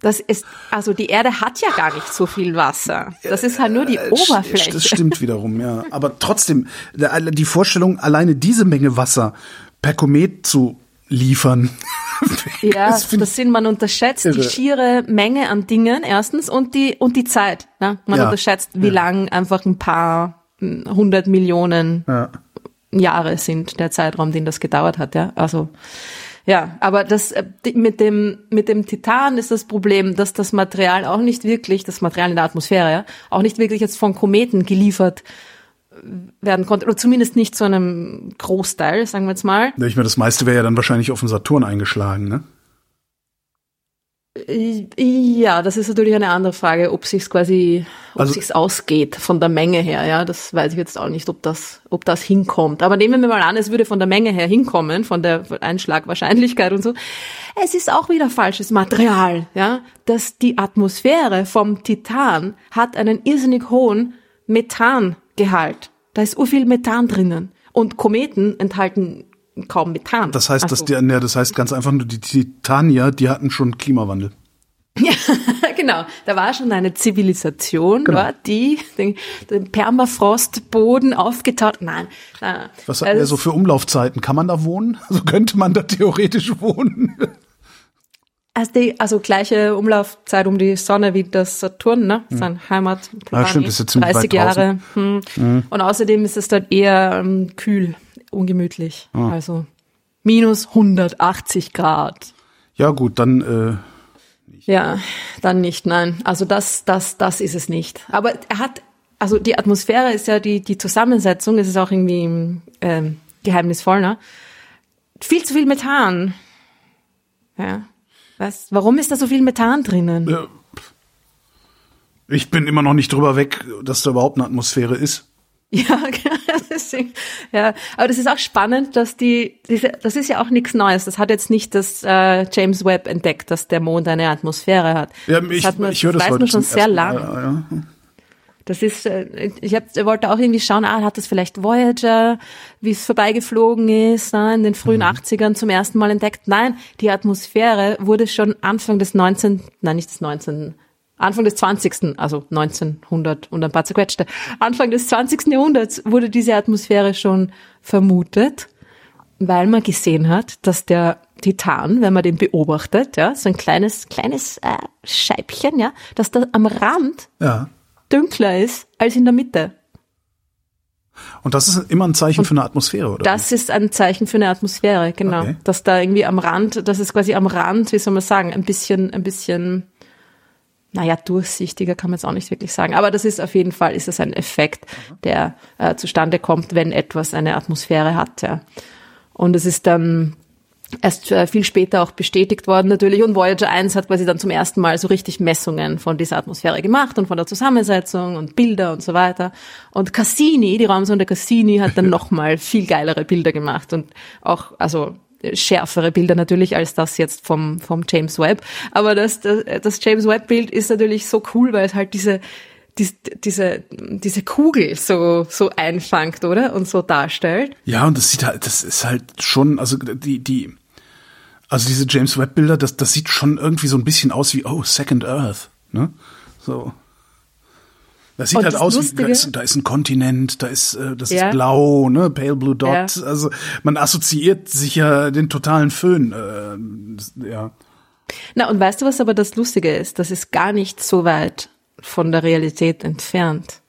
Das ist, also die Erde hat ja gar nicht so viel Wasser. Das ist halt nur die Oberfläche. Das stimmt wiederum, ja. Aber trotzdem, die Vorstellung, alleine diese Menge Wasser per Komet zu liefern. Ja, das, das sind, man unterschätzt irre. Die schiere Menge an Dingen erstens und die und die Zeit. Ne? Man ja. unterschätzt, wie ja. lang einfach ein paar hundert Millionen ja. Jahre sind, der Zeitraum, den das gedauert hat. Ja, also ja, aber das mit dem mit dem Titan ist das Problem, dass das Material auch nicht wirklich, das Material in der Atmosphäre, ja, auch nicht wirklich jetzt von Kometen geliefert werden konnte, oder zumindest nicht zu einem Großteil, sagen wir jetzt mal. Ich meine, das meiste wäre ja dann wahrscheinlich auf den Saturn eingeschlagen, ne? Ja, das ist natürlich eine andere Frage, ob sich's quasi, ob also, sich's ausgeht von der Menge her, ja, das weiß ich jetzt auch nicht, ob das, ob das hinkommt. Aber nehmen wir mal an, es würde von der Menge her hinkommen, von der Einschlagwahrscheinlichkeit und so. Es ist auch wieder falsches Material, ja, dass die Atmosphäre vom Titan hat einen irrsinnig hohen Methangehalt. Da ist urviel Methan drinnen. Und Kometen enthalten kaum Methan. Das heißt, also, dass die, ja, das heißt ganz einfach nur, die Titanier, die hatten schon Klimawandel. Ja, genau. Da war schon eine Zivilisation, genau. war, die den, den Permafrostboden aufgetaut. Nein. nein. Was hat der so für Umlaufzeiten? Kann man da wohnen? Also könnte man da theoretisch wohnen? Also, die, also gleiche Umlaufzeit um die Sonne wie das Saturn, ne? Sein mhm. Heimat. Ja, stimmt, ist jetzt dreißig Jahre. Hm. Mhm. Und außerdem ist es dort eher ähm, kühl, ungemütlich. Ah. Also minus hundertachtzig Grad. Ja gut, dann. Äh, nicht. Ja, dann nicht, nein. Also das, das, das ist es nicht. Aber er hat, also die Atmosphäre ist ja die die Zusammensetzung. Es ist auch irgendwie ähm, geheimnisvoll, ne? Viel zu viel Methan. Ja. Was? Warum ist da so viel Methan drinnen? Ich bin immer noch nicht drüber weg, dass da überhaupt eine Atmosphäre ist. Ja, deswegen, ja. Aber das ist auch spannend, dass die, das ist ja auch nichts Neues. Das hat jetzt nicht das äh, James Webb entdeckt, dass der Mond eine Atmosphäre hat. Ja, ich, das hat man, ich höre das, das weiß man schon sehr lange. Ja, ja. Das ist, ich hab, wollte auch irgendwie schauen, ah, hat das vielleicht Voyager, wie es vorbeigeflogen ist, ne, in den frühen mhm. achtzigern zum ersten Mal entdeckt. Nein, die Atmosphäre wurde schon Anfang des neunzehnten, nein, nicht des neunzehnten, Anfang des zwanzigsten, also neunzehnhundert und ein paar zerquetschte, Anfang des zwanzigsten Jahrhunderts wurde diese Atmosphäre schon vermutet, weil man gesehen hat, dass der Titan, wenn man den beobachtet, ja, so ein kleines, kleines äh, Scheibchen, ja, dass da am Rand ja. dunkler ist als in der Mitte. Und das ist immer ein Zeichen und für eine Atmosphäre, oder? Das ist ein Zeichen für eine Atmosphäre, genau. Okay. Dass da irgendwie am Rand, das ist quasi am Rand, wie soll man sagen, ein bisschen, ein bisschen, naja, durchsichtiger kann man es auch nicht wirklich sagen. Aber das ist auf jeden Fall, ist das ein Effekt, der äh, zustande kommt, wenn etwas eine Atmosphäre hat, ja. Und es ist dann erst äh, viel später auch bestätigt worden natürlich. Und Voyager eins hat quasi dann zum ersten Mal so richtig Messungen von dieser Atmosphäre gemacht und von der Zusammensetzung und Bilder und so weiter. Und Cassini, die Raumsonde Cassini, hat dann nochmal viel geilere Bilder gemacht und auch, also schärfere Bilder natürlich als das jetzt vom vom James Webb. Aber das das, das James Webb Bild ist natürlich so cool, weil es halt diese Die, diese diese Kugel so so einfangt, oder? Und so darstellt. Ja, und das sieht halt, das ist halt schon, also die die also diese James Webb Bilder, das das sieht schon irgendwie so ein bisschen aus wie oh Second Earth, ne? So. Das sieht und halt das aus Lustige, wie, da ist, da ist ein Kontinent, da ist, das ist ja blau, ne, Pale Blue Dot. Ja. Also man assoziiert sich ja den totalen Föhn, äh, ja. Na, und weißt du, was aber das Lustige ist? Das ist gar nicht so weit von der Realität entfernt.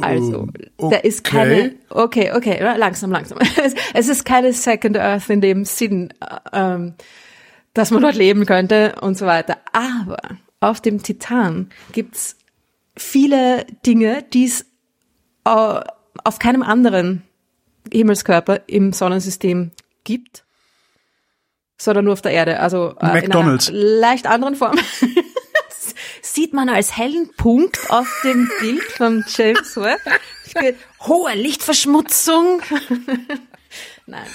Also, okay. Da ist keine, okay, okay, langsam, langsam. Es ist keine Second Earth in dem Sinn, ähm, dass man dort leben könnte und so weiter. Aber auf dem Titan gibt's viele Dinge, die es auf keinem anderen Himmelskörper im Sonnensystem gibt, sondern nur auf der Erde. Also äh, McDonald's. In einer leicht anderen Form. Sieht man als hellen Punkt auf dem Bild von James Webb. Hohe Lichtverschmutzung. Nein.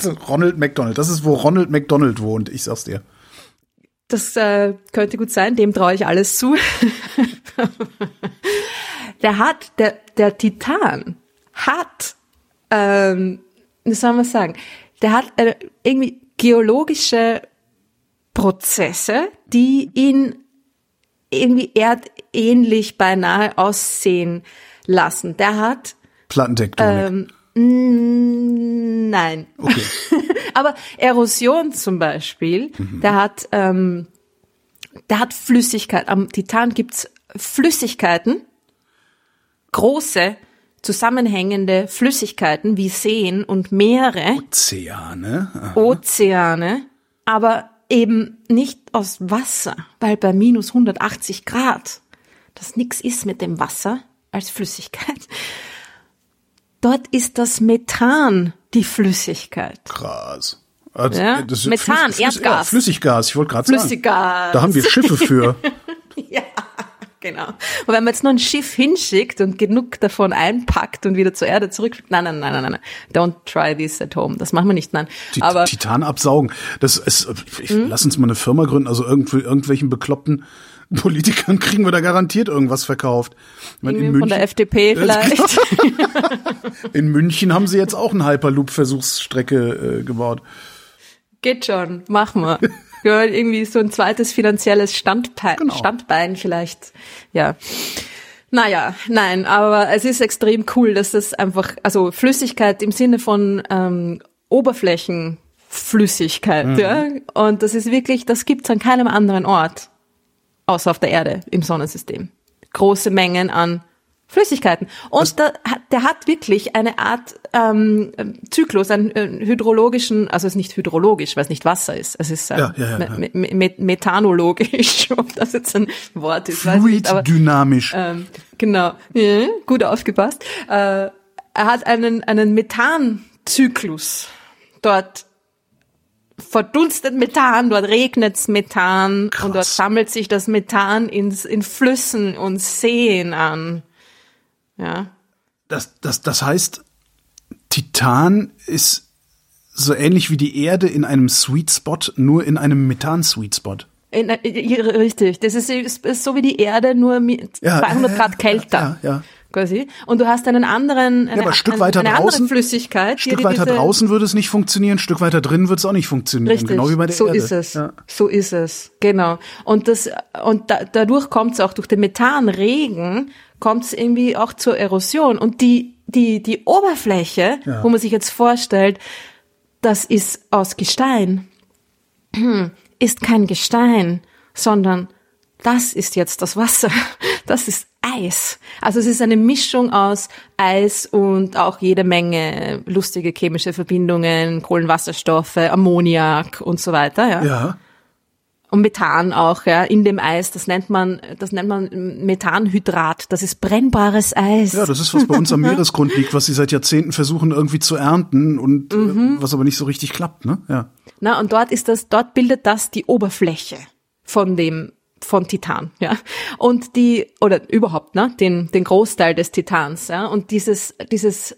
So Ronald McDonald. Das ist, wo Ronald McDonald wohnt. Ich sag's dir. Das äh, könnte gut sein. Dem traue ich alles zu. Der hat, der, der Titan hat, ähm, wie soll man sagen, der hat äh, irgendwie geologische Prozesse, die ihn irgendwie erdähnlich beinahe aussehen lassen. Der hat Plattentektonik. Ähm, nein. Okay. Aber Erosion zum Beispiel, mhm. der hat, ähm, der hat Flüssigkeit. Am Titan gibt's Flüssigkeiten, große zusammenhängende Flüssigkeiten wie Seen und Meere, Ozeane, aha. Ozeane, aber eben nicht aus Wasser, weil bei minus hundertachtzig Grad das nichts ist mit dem Wasser als Flüssigkeit. Dort ist das Methan die Flüssigkeit. Krass. Also, ja? das Methan, Flüss, Erdgas. Ja, Flüssiggas, ich wollte gerade sagen. Flüssiggas. Da haben wir Schiffe für. Ja, genau. Und wenn man jetzt nur ein Schiff hinschickt und genug davon einpackt und wieder zur Erde zurückschickt, nein, nein, nein, nein, nein, don't try this at home. Das machen wir nicht, nein. Tit- Aber Titan absaugen. Das ist, ich, mhm. lass uns mal eine Firma gründen. Also irgendw- irgendwelchen bekloppten Politikern kriegen wir da garantiert irgendwas verkauft. Ich meine, in München, von der F D P vielleicht. In München haben sie jetzt auch eine Hyperloop-Versuchsstrecke äh, gebaut. Geht schon, mach mal. Ja, irgendwie so ein zweites finanzielles Standbein, genau. Standbein vielleicht, ja. Naja, nein, aber es ist extrem cool, dass das einfach, also Flüssigkeit im Sinne von ähm, Oberflächenflüssigkeit, mhm. ja. Und das ist wirklich, das gibt's an keinem anderen Ort, außer auf der Erde, im Sonnensystem. Große Mengen an Flüssigkeiten. Und der, der hat wirklich eine Art ähm, Zyklus, einen äh, hydrologischen, also es ist nicht hydrologisch, weil es nicht Wasser ist, es ist äh, ja, ja, ja, ja. Me- me- me- methanologisch, ob das jetzt ein Wort ist. Fluiddynamisch. Ähm, genau, ja, gut aufgepasst. Äh, er hat einen, einen Methanzyklus. Dort verdunstet Methan, dort regnet's Methan. Krass. Und dort sammelt sich das Methan ins, in Flüssen und Seen an. Ja. Das, das, das heißt, Titan ist so ähnlich wie die Erde in einem Sweet Spot, nur in einem Methan-Sweet Spot. In, richtig, das ist, ist so wie die Erde, nur mit ja, zweihundert äh, Grad kälter. Ja, ja. Quasi. Und du hast einen anderen, eine, ja, aber ein Stück weiter eine draußen, andere Flüssigkeit. Stück weiter draußen würde es nicht funktionieren, Stück weiter drin würde es auch nicht funktionieren. Richtig, genau wie bei der so Erde. Ist es. Ja. So ist es, genau. Und das, und da, dadurch kommt es auch durch den Methanregen, kommt es irgendwie auch zur Erosion. Und die, die, die Oberfläche, ja. wo man sich jetzt vorstellt, das ist aus Gestein, ist kein Gestein, sondern das ist jetzt das Wasser. Das ist Eis. Also es ist eine Mischung aus Eis und auch jede Menge lustige chemische Verbindungen, Kohlenwasserstoffe, Ammoniak und so weiter. Ja. ja. Und Methan auch, ja, in dem Eis. Das nennt man, das nennt man Methanhydrat. Das ist brennbares Eis. Ja, das ist, was bei uns am Meeresgrund liegt, was sie seit Jahrzehnten versuchen irgendwie zu ernten und mhm. äh, was aber nicht so richtig klappt, ne? Ja. Na, und dort ist das, dort bildet das die Oberfläche von dem, von Titan, ja. Und die, oder überhaupt, ne, den, den Großteil des Titans, ja. Und dieses, dieses,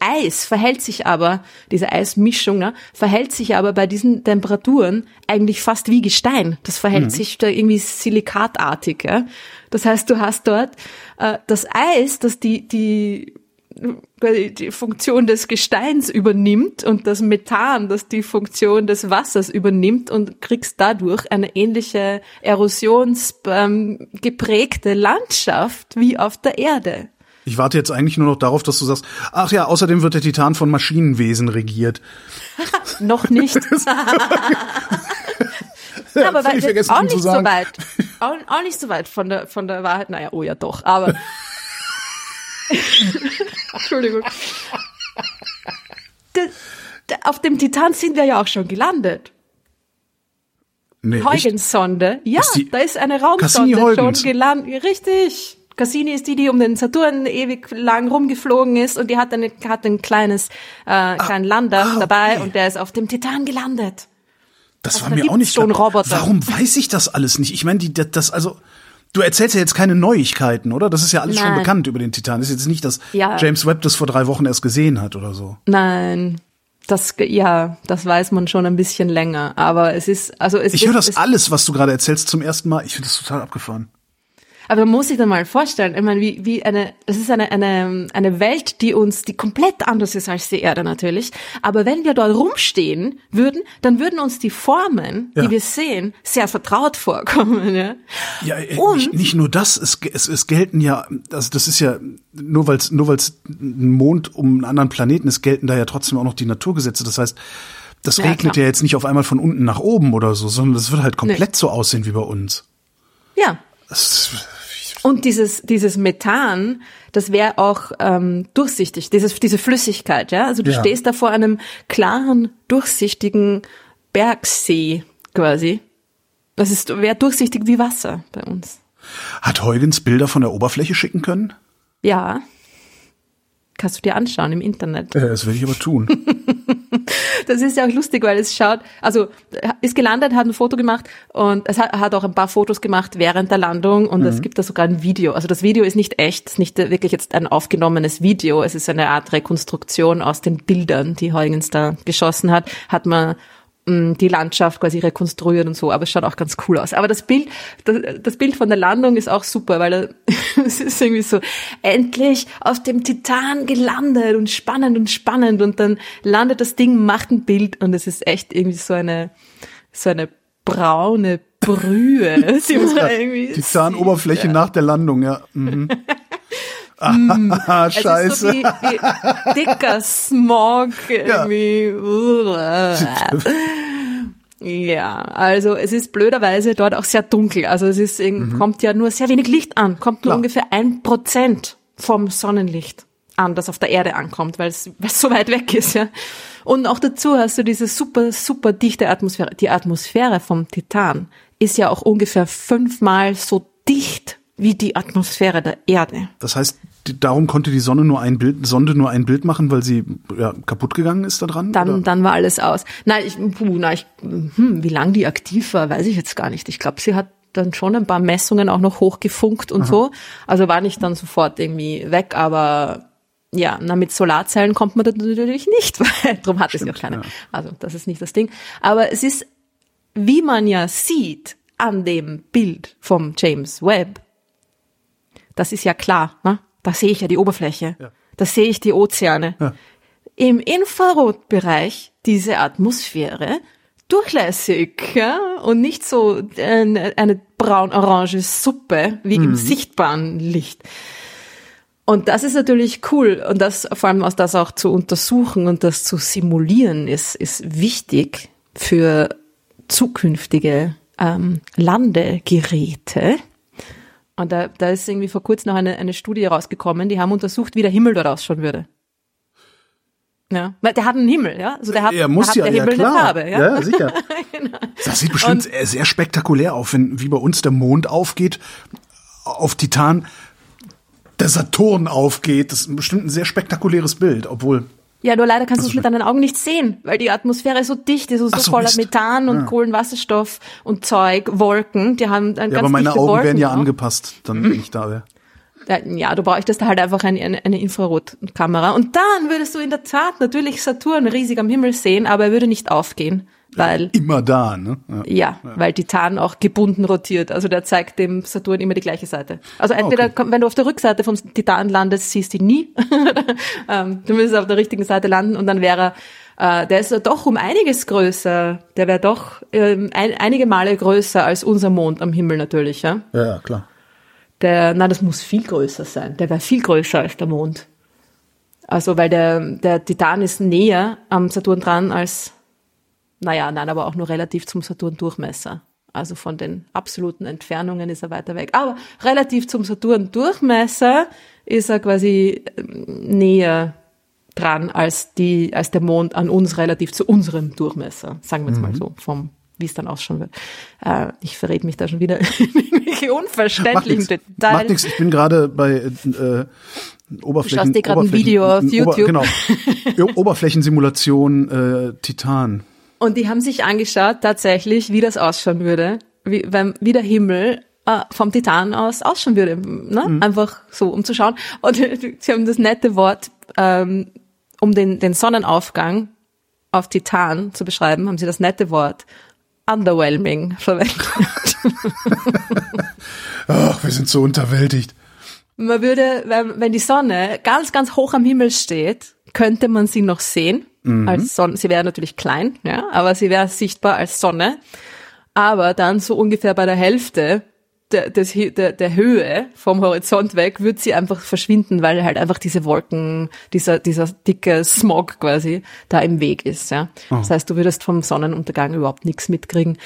Eis verhält sich aber, diese Eismischung, ne, verhält sich aber bei diesen Temperaturen eigentlich fast wie Gestein. Das verhält mhm. sich da irgendwie silikatartig. Ja? Das heißt, du hast dort äh, das Eis, das die, die, die Funktion des Gesteins übernimmt und das Methan, das die Funktion des Wassers übernimmt und kriegst dadurch eine ähnliche erosionsgeprägte ähm, Landschaft wie auf der Erde. Ich warte jetzt eigentlich nur noch darauf, dass du sagst, ach ja, außerdem wird der Titan von Maschinenwesen regiert. Noch nicht. Ja, aber weil, das auch nicht so weit. Auch, auch nicht so weit von der, von der Wahrheit. Naja, oh ja, doch, aber. Entschuldigung. De, de, auf dem Titan sind wir ja auch schon gelandet. Nee, Huygens-Sonde. Ja, ist die, da ist eine Raumsonde schon gelandet. Richtig. Cassini ist die, die um den Saturn ewig lang rumgeflogen ist und die hat, eine, hat ein kleines äh, ah, kleinen Lander ah, okay. dabei und der ist auf dem Titan gelandet. Das also war da mir auch nicht klar. Warum weiß ich das alles nicht? Ich meine, die das also du erzählst ja jetzt keine Neuigkeiten, oder? Das ist ja alles Nein. schon bekannt über den Titan. Das ist jetzt nicht, dass ja. James Webb das vor drei Wochen erst gesehen hat oder so. Nein. Das, ja, das weiß man schon ein bisschen länger, aber es ist also es Ich höre das es, alles, was du gerade erzählst, zum ersten Mal. Ich finde das total abgefahren. Aber man muss sich da mal vorstellen, ich meine, wie, wie eine, das ist eine, eine, eine Welt, die uns, die komplett anders ist als die Erde natürlich. Aber wenn wir dort rumstehen würden, dann würden uns die Formen, ja. die wir sehen, sehr vertraut vorkommen, ja. Ja, und nicht, nicht nur das, es, es, es gelten ja, also das ist ja, nur weil's, nur weil's ein Mond um einen anderen Planeten ist, gelten da ja trotzdem auch noch die Naturgesetze. Das heißt, das regnet ja, ja jetzt nicht auf einmal von unten nach oben oder so, sondern das wird halt komplett nee. so aussehen wie bei uns. Ja. Das, Und dieses dieses Methan, das wäre auch ähm, durchsichtig, dieses diese Flüssigkeit, ja. Also du ja. stehst da vor einem klaren, durchsichtigen Bergsee quasi. Das ist wäre durchsichtig wie Wasser bei uns. Hat Huygens Bilder von der Oberfläche schicken können? Ja. Kannst du dir anschauen im Internet. Ja, das will ich aber tun. Das ist ja auch lustig, weil es schaut, also ist gelandet, hat ein Foto gemacht und es hat, hat auch ein paar Fotos gemacht während der Landung und mhm. es gibt da sogar ein Video. Also das Video ist nicht echt, es ist nicht wirklich jetzt ein aufgenommenes Video, es ist eine Art Rekonstruktion aus den Bildern, die Huygens da geschossen hat, hat man die Landschaft quasi rekonstruiert und so, aber es schaut auch ganz cool aus. Aber das Bild, das, das Bild von der Landung ist auch super, weil es ist irgendwie so, endlich auf dem Titan gelandet und spannend und spannend und dann landet das Ding, macht ein Bild und es ist echt irgendwie so eine, so eine braune Brühe. Sie ja, irgendwie Titanoberfläche ja. nach der Landung, ja. Mhm. Ah, scheiße. Es ist so wie, wie dicker Smog irgendwie. Ja. ja, also es ist blöderweise dort auch sehr dunkel. Also es ist, mhm. kommt ja nur sehr wenig Licht an. Kommt nur Klar. ungefähr ein Prozent vom Sonnenlicht an, das auf der Erde ankommt, weil es so weit weg ist. Ja. Und auch dazu hast du diese super, super dichte Atmosphäre. Die Atmosphäre vom Titan ist ja auch ungefähr fünfmal so dicht wie die Atmosphäre der Erde. Das heißt, darum konnte die Sonne nur ein Bild, Sonde nur ein Bild machen, weil sie ja, kaputt gegangen ist da dran? Dann, dann war alles aus. Nein, ich, puh, na, ich, hm, wie lange die aktiv war, weiß ich jetzt gar nicht. Ich glaube, sie hat dann schon ein paar Messungen auch noch hochgefunkt und Aha. so. Also war nicht dann sofort irgendwie weg, aber ja, na, mit Solarzellen kommt man da natürlich nicht weit. Drum hat Stimmt, es ja kleine. Ja. Also das ist nicht das Ding. Aber es ist, wie man ja sieht, an dem Bild vom James Webb, das ist ja klar, ne? Da sehe ich ja die Oberfläche, ja. da sehe ich die Ozeane. Ja. Im Infrarotbereich diese Atmosphäre durchlässig ja? und nicht so eine, eine braun-orange Suppe wie mhm. im sichtbaren Licht. Und das ist natürlich cool und das vor allem aus das auch zu untersuchen und das zu simulieren ist, ist wichtig für zukünftige ähm, Landegeräte. Und da, da ist irgendwie vor kurzem noch eine, eine Studie rausgekommen, die haben untersucht, wie der Himmel dort ausschauen würde. Ja, weil der hat einen Himmel, ja. Also der hat, er muss der, hat ja, der Himmel ja, eine Farbe, ja. Ja, sicher. Genau. Das sieht bestimmt und, sehr spektakulär auf, wenn wie bei uns der Mond aufgeht, auf Titan der Saturn aufgeht. Das ist bestimmt ein sehr spektakuläres Bild, obwohl. Ja, nur leider kannst du es mit deinen Augen nicht sehen, weil die Atmosphäre so dicht ist und so, so voller Mist. Methan und ja. Kohlenwasserstoff und Zeug, Wolken. Die haben dann ja, ganz aber meine Augen Wolken werden ja auch. Angepasst, dann bin ich da wäre. Ja, du bräuchtest da halt einfach eine, eine Infrarotkamera. Und dann würdest du in der Tat natürlich Saturn riesig am Himmel sehen, aber er würde nicht aufgehen, weil... Ja, immer da, ne? Ja, ja, ja, weil Titan auch gebunden rotiert. Also der zeigt dem Saturn immer die gleiche Seite. Also entweder, okay. Wenn du auf der Rückseite vom Titan landest, siehst du ihn nie. Du müsstest auf der richtigen Seite landen und dann wäre er, äh, der ist doch um einiges größer. Der wäre doch ähm, ein, einige Male größer als unser Mond am Himmel natürlich, ja? Ja, klar. Der, nein, das muss viel größer sein. Der wäre viel größer als der Mond. Also, weil der, der Titan ist näher am Saturn dran als, naja, nein, aber auch nur relativ zum Saturn-Durchmesser. Also von den absoluten Entfernungen ist er weiter weg. Aber relativ zum Saturn-Durchmesser ist er quasi näher dran als die, als der Mond an uns relativ zu unserem Durchmesser. Sagen wir jetzt mhm. mal so, vom wie es dann ausschauen wird. Äh, ich verrate mich da schon wieder in irgendwelche unverständlichen Details. Macht nichts, ich bin gerade bei äh, Oberflächen... Du schaust dir gerade ein Video auf YouTube. Ober, genau, Oberflächensimulation äh, Titan. Und die haben sich angeschaut tatsächlich, wie das ausschauen würde, wie, wenn, wie der Himmel äh, vom Titan aus ausschauen würde. Ne? Mhm. Einfach so, um zu schauen. Und äh, sie haben das nette Wort, ähm, um den, den Sonnenaufgang auf Titan zu beschreiben, haben sie das nette Wort underwhelming verwendet. Ach, wir sind so unterwältigt. Man würde, wenn die Sonne ganz, ganz hoch am Himmel steht, könnte man sie noch sehen. Mhm. Als Sonne. Sie wäre natürlich klein, ja, aber sie wäre sichtbar als Sonne. Aber dann so ungefähr bei der Hälfte der, des, der, der Höhe vom Horizont weg wird sie einfach verschwinden, weil halt einfach diese Wolken, dieser, dieser dicke Smog quasi da im Weg ist. Ja. Oh. Das heißt, du würdest vom Sonnenuntergang überhaupt nichts mitkriegen.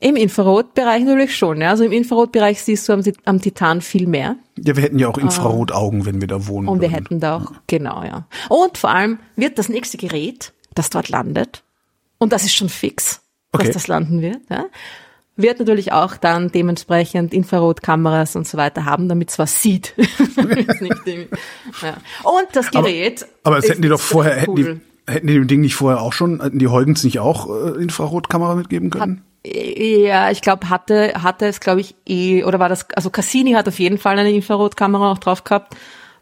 Im Infrarotbereich natürlich schon. Ja. Also im Infrarotbereich siehst du am, am Titan viel mehr. Ja, wir hätten ja auch Infrarotaugen, wenn wir da wohnen Und würden. Wir hätten da auch, ja. Genau, ja. Und vor allem wird das nächste Gerät, das dort landet, und das ist schon fix, okay. dass das landen wird, ja, wird natürlich auch dann dementsprechend Infrarotkameras und so weiter haben, damit es was sieht. Nicht ja. Und das Gerät. Aber, aber das hätten die doch vorher, hätten die, hätten die dem Ding nicht vorher auch schon, hätten die Huygens nicht auch äh, Infrarotkamera mitgeben können? Hat, ja, ich glaube, hatte, hatte es, glaube ich, eh, oder war das, also Cassini hat auf jeden Fall eine Infrarotkamera auch drauf gehabt.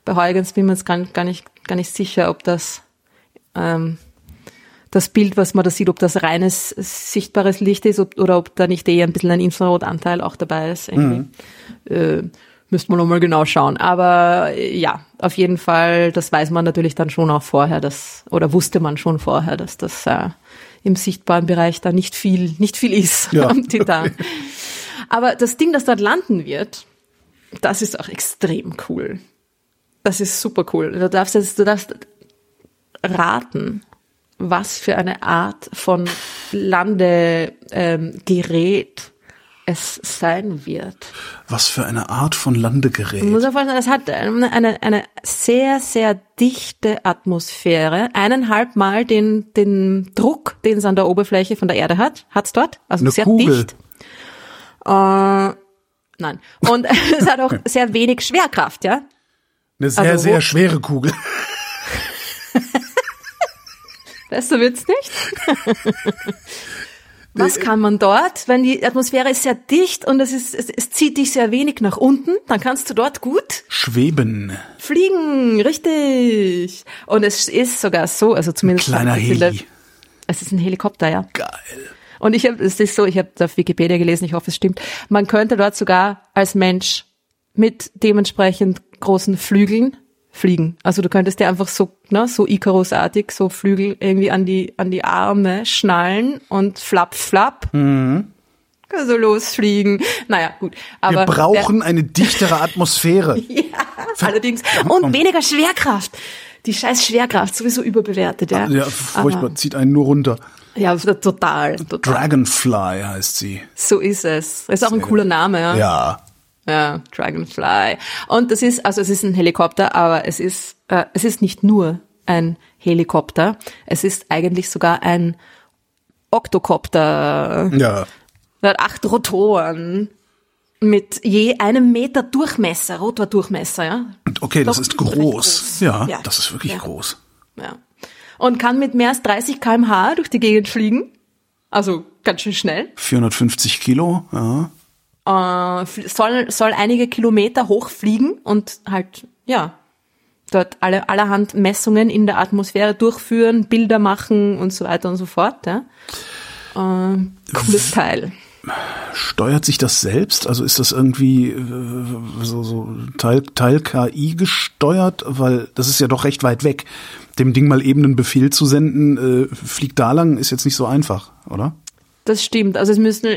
Bei Huygens bin ich mir jetzt gar, gar nicht, gar nicht sicher, ob das, ähm, das Bild, was man da sieht, ob das reines sichtbares Licht ist ob, oder ob da nicht eh ein bisschen ein Infrarotanteil auch dabei ist. Irgendwie. Mhm. Äh, müsste man nochmal genau schauen. Aber ja, auf jeden Fall, das weiß man natürlich dann schon auch vorher, dass, oder wusste man schon vorher, dass das äh, im sichtbaren Bereich da nicht viel, nicht viel ist ja. am Titan. Okay. Aber das Ding, das dort landen wird, das ist auch extrem cool. Das ist super cool. Du darfst jetzt, du darfst raten, was für eine Art von Landegerät ähm, es sein wird. Was für eine Art von Landegerät? Ich muss mir vorstellen, es hat eine, eine, eine sehr, sehr dichte Atmosphäre. Eineinhalb Mal den, den Druck, den es an der Oberfläche von der Erde hat, hat es dort. Also eine sehr Kugel. Dicht. Äh, nein. Und es hat auch sehr wenig Schwerkraft, ja? Eine sehr, also, sehr schwere Kugel. Besser wird's nicht. Was kann man dort? Wenn die Atmosphäre ist sehr dicht und es ist, es, es zieht dich sehr wenig nach unten, dann kannst du dort gut schweben. Fliegen, richtig. Und es ist sogar so, also zumindest ein kleiner Heli. Es ist ein Helikopter, ja. Geil. Und ich habe, es ist so, ich habe auf Wikipedia gelesen, ich hoffe, es stimmt. Man könnte dort sogar als Mensch mit dementsprechend großen Flügeln fliegen. Also du könntest dir einfach so, ne, so Icarus-artig, so Flügel irgendwie an die, an die Arme schnallen und flapp, flapp. Mhm. So losfliegen. Naja, gut. Aber wir brauchen äh, eine dichtere Atmosphäre. Ja, allerdings. Und weniger Schwerkraft. Die scheiß Schwerkraft, sowieso überbewertet, ja. Ja, furchtbar, aber zieht einen nur runter. Ja, total, total. Dragonfly heißt sie. So ist es. Ist auch ein cooler Name, ja. Ja. Ja, Dragonfly. Und das ist, also es ist ein Helikopter, aber es ist, äh, es ist nicht nur ein Helikopter. Es ist eigentlich sogar ein Oktokopter. Ja. Der hat acht Rotoren. Mit je einem Meter Durchmesser, Rotordurchmesser, ja. Okay, das, das ist groß. groß. Ja, ja, das ist wirklich ja. groß. Ja. Und kann mit mehr als dreißig Kilometer pro Stunde durch die Gegend fliegen. Also ganz schön schnell. vierhundertfünfzig Kilo, ja. Äh, soll, soll einige Kilometer hoch fliegen und halt, ja, dort alle, allerhand Messungen in der Atmosphäre durchführen, Bilder machen und so weiter und so fort, ja. Äh, cooles Teil. Steuert sich das selbst? Also ist das irgendwie äh, so, so Teil, Teil K I gesteuert? Weil das ist ja doch recht weit weg. Dem Ding mal eben einen Befehl zu senden, äh, fliegt da lang, ist jetzt nicht so einfach, oder? Das stimmt. Also es müssen,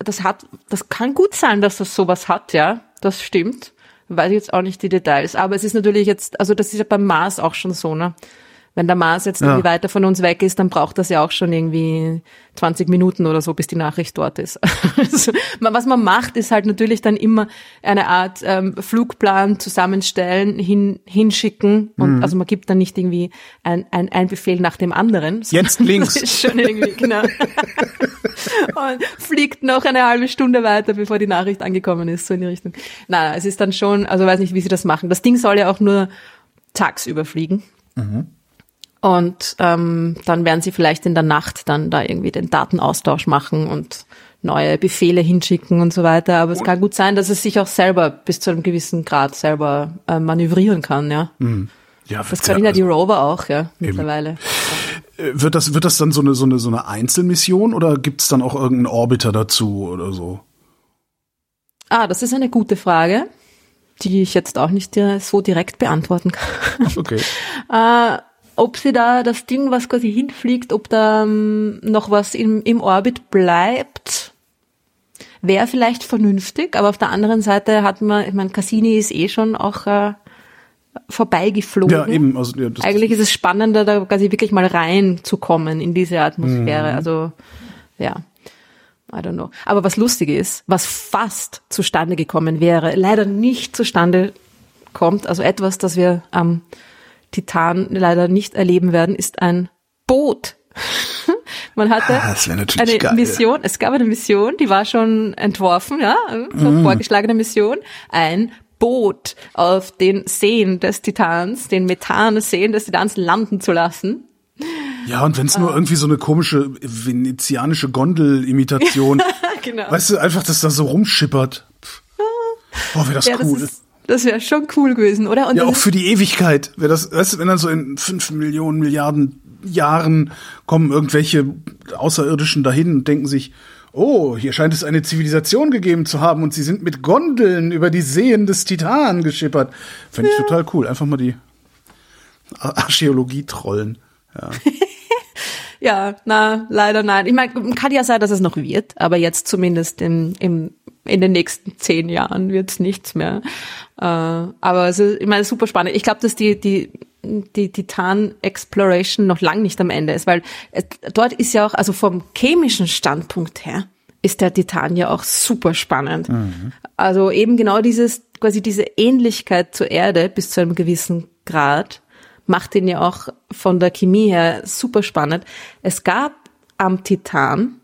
das hat, das kann gut sein, dass das sowas hat, ja. Das stimmt. Weiß ich jetzt auch nicht die Details. Aber es ist natürlich jetzt, also das ist ja beim Mars auch schon so, ne? Wenn der Mars jetzt irgendwie ja. weiter von uns weg ist, dann braucht das ja auch schon irgendwie zwanzig Minuten oder so, bis die Nachricht dort ist. Also, was man macht, ist halt natürlich dann immer eine Art ähm, Flugplan zusammenstellen, hin, hinschicken. Und mhm. also man gibt dann nicht irgendwie ein, ein, ein Befehl nach dem anderen. Jetzt links. Das ist schon irgendwie, genau. Und fliegt noch eine halbe Stunde weiter, bevor die Nachricht angekommen ist, so in die Richtung. Nein, es ist dann schon, also weiß nicht, wie sie das machen. Das Ding soll ja auch nur tagsüber fliegen. Mhm. Und ähm, dann werden sie vielleicht in der Nacht dann da irgendwie den Datenaustausch machen und neue Befehle hinschicken und so weiter. Aber es kann gut sein, dass es sich auch selber bis zu einem gewissen Grad selber äh, manövrieren kann, ja. Mhm. Ja, das können ja, also, die Rover auch, ja, mittlerweile. Eben. Wird das, wird das dann so eine, so eine, so eine Einzelmission oder gibt's dann auch irgendeinen Orbiter dazu oder so? Ah, das ist eine gute Frage, die ich jetzt auch nicht so direkt beantworten kann. Okay. äh, Ob sie da das Ding, was quasi hinfliegt, ob da um, noch was im, im Orbit bleibt, wäre vielleicht vernünftig. Aber auf der anderen Seite hat man, ich meine, Cassini ist eh schon auch äh, vorbeigeflogen. Ja, eben. Also, ja, das Eigentlich ist es spannender, da quasi wirklich mal reinzukommen in diese Atmosphäre. Mhm. Also, ja, I don't know. Aber was lustig ist, was fast zustande gekommen wäre, leider nicht zustande kommt, also etwas, das wir am... Ähm, Titan leider nicht erleben werden, ist ein Boot. Man hatte ah, das wär natürlich eine geil. Mission, es gab eine Mission, die war schon entworfen, ja, so mm. vorgeschlagene Mission, ein Boot auf den Seen des Titans, den Methan-Seen des Titans landen zu lassen. Ja, und wenn es nur ah. irgendwie so eine komische venezianische Gondel-Imitation, genau. Weißt du, einfach, dass das so rumschippert. Boah, wäre das ja, cool. Das ist Das wäre schon cool gewesen, oder? Und ja, auch für die Ewigkeit. Wär das, weißt du, wenn dann so in fünf Millionen Milliarden Jahren kommen irgendwelche Außerirdischen dahin und denken sich, oh, hier scheint es eine Zivilisation gegeben zu haben und sie sind mit Gondeln über die Seen des Titan geschippert. Fände ich ja. total cool. Einfach mal die Archäologie trollen. Ja. Ja, na, leider nein. Ich meine, kann ja sein, dass es noch wird, aber jetzt zumindest im, im in den nächsten zehn Jahren wird's nichts mehr. Äh, aber es ist, ich meine, super spannend. Ich glaube, dass die die die Titan Exploration noch lang nicht am Ende ist, weil es, dort ist ja auch, also vom chemischen Standpunkt her, ist der Titan ja auch super spannend. Mhm. Also eben genau dieses quasi diese Ähnlichkeit zur Erde bis zu einem gewissen Grad macht ihn ja auch von der Chemie her super spannend. Es gab am Titan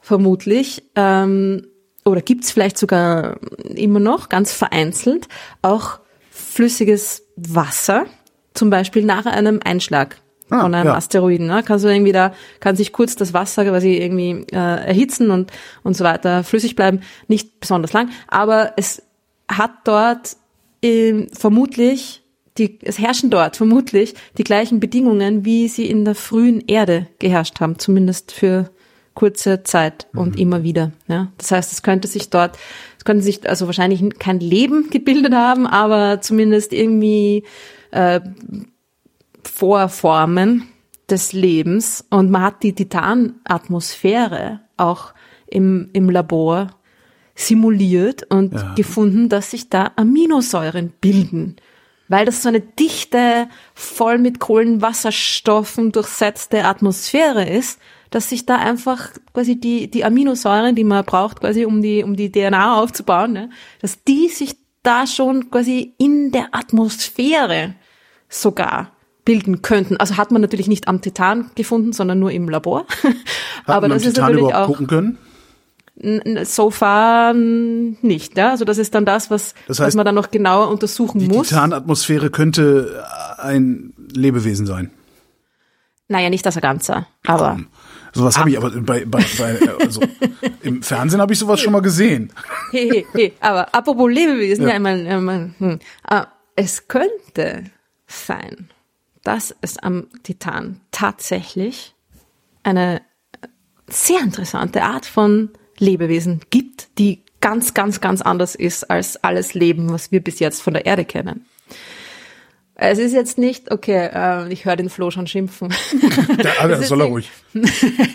vermutlich ähm, oder gibt's vielleicht sogar immer noch, ganz vereinzelt, auch flüssiges Wasser, zum Beispiel nach einem Einschlag ah, von einem ja. Asteroiden. Ne? Kannst du irgendwie da, kann sich kurz das Wasser quasi irgendwie äh, erhitzen und und so weiter, flüssig bleiben, nicht besonders lang, aber es hat dort äh, vermutlich die, es herrschen dort vermutlich die gleichen Bedingungen, wie sie in der frühen Erde geherrscht haben, zumindest für kurze Zeit und mhm. immer wieder. Ja. Das heißt, es könnte sich dort, es könnte sich also wahrscheinlich kein Leben gebildet haben, aber zumindest irgendwie äh, Vorformen des Lebens. Und man hat die Titanatmosphäre auch im, im Labor simuliert und ja. gefunden, dass sich da Aminosäuren bilden. Weil das so eine dichte, voll mit Kohlenwasserstoffen durchsetzte Atmosphäre ist, dass sich da einfach quasi die, die Aminosäuren, die man braucht, quasi um die, um die D N A aufzubauen, ne, dass die sich da schon quasi in der Atmosphäre sogar bilden könnten. Also hat man natürlich nicht am Titan gefunden, sondern nur im Labor. Hat aber man das am ist Titan natürlich überhaupt auch gucken können? So far nicht, ja. Also das ist dann das, was, das heißt, was man dann noch genauer untersuchen die muss. Die Titanatmosphäre könnte ein Lebewesen sein. Naja, nicht das Ganze, aber. Komm. Sowas habe ich aber bei, bei, bei also im Fernsehen habe ich sowas schon mal gesehen. Hey, hey, hey. Aber apropos Lebewesen, ja. Ja, ich mein, ich mein, hm. ah, es könnte sein, dass es am Titan tatsächlich eine sehr interessante Art von Lebewesen gibt, die ganz, ganz, ganz anders ist als alles Leben, was wir bis jetzt von der Erde kennen. Es ist jetzt nicht, okay, äh, ich höre den Flo schon schimpfen. Da, das soll er ruhig.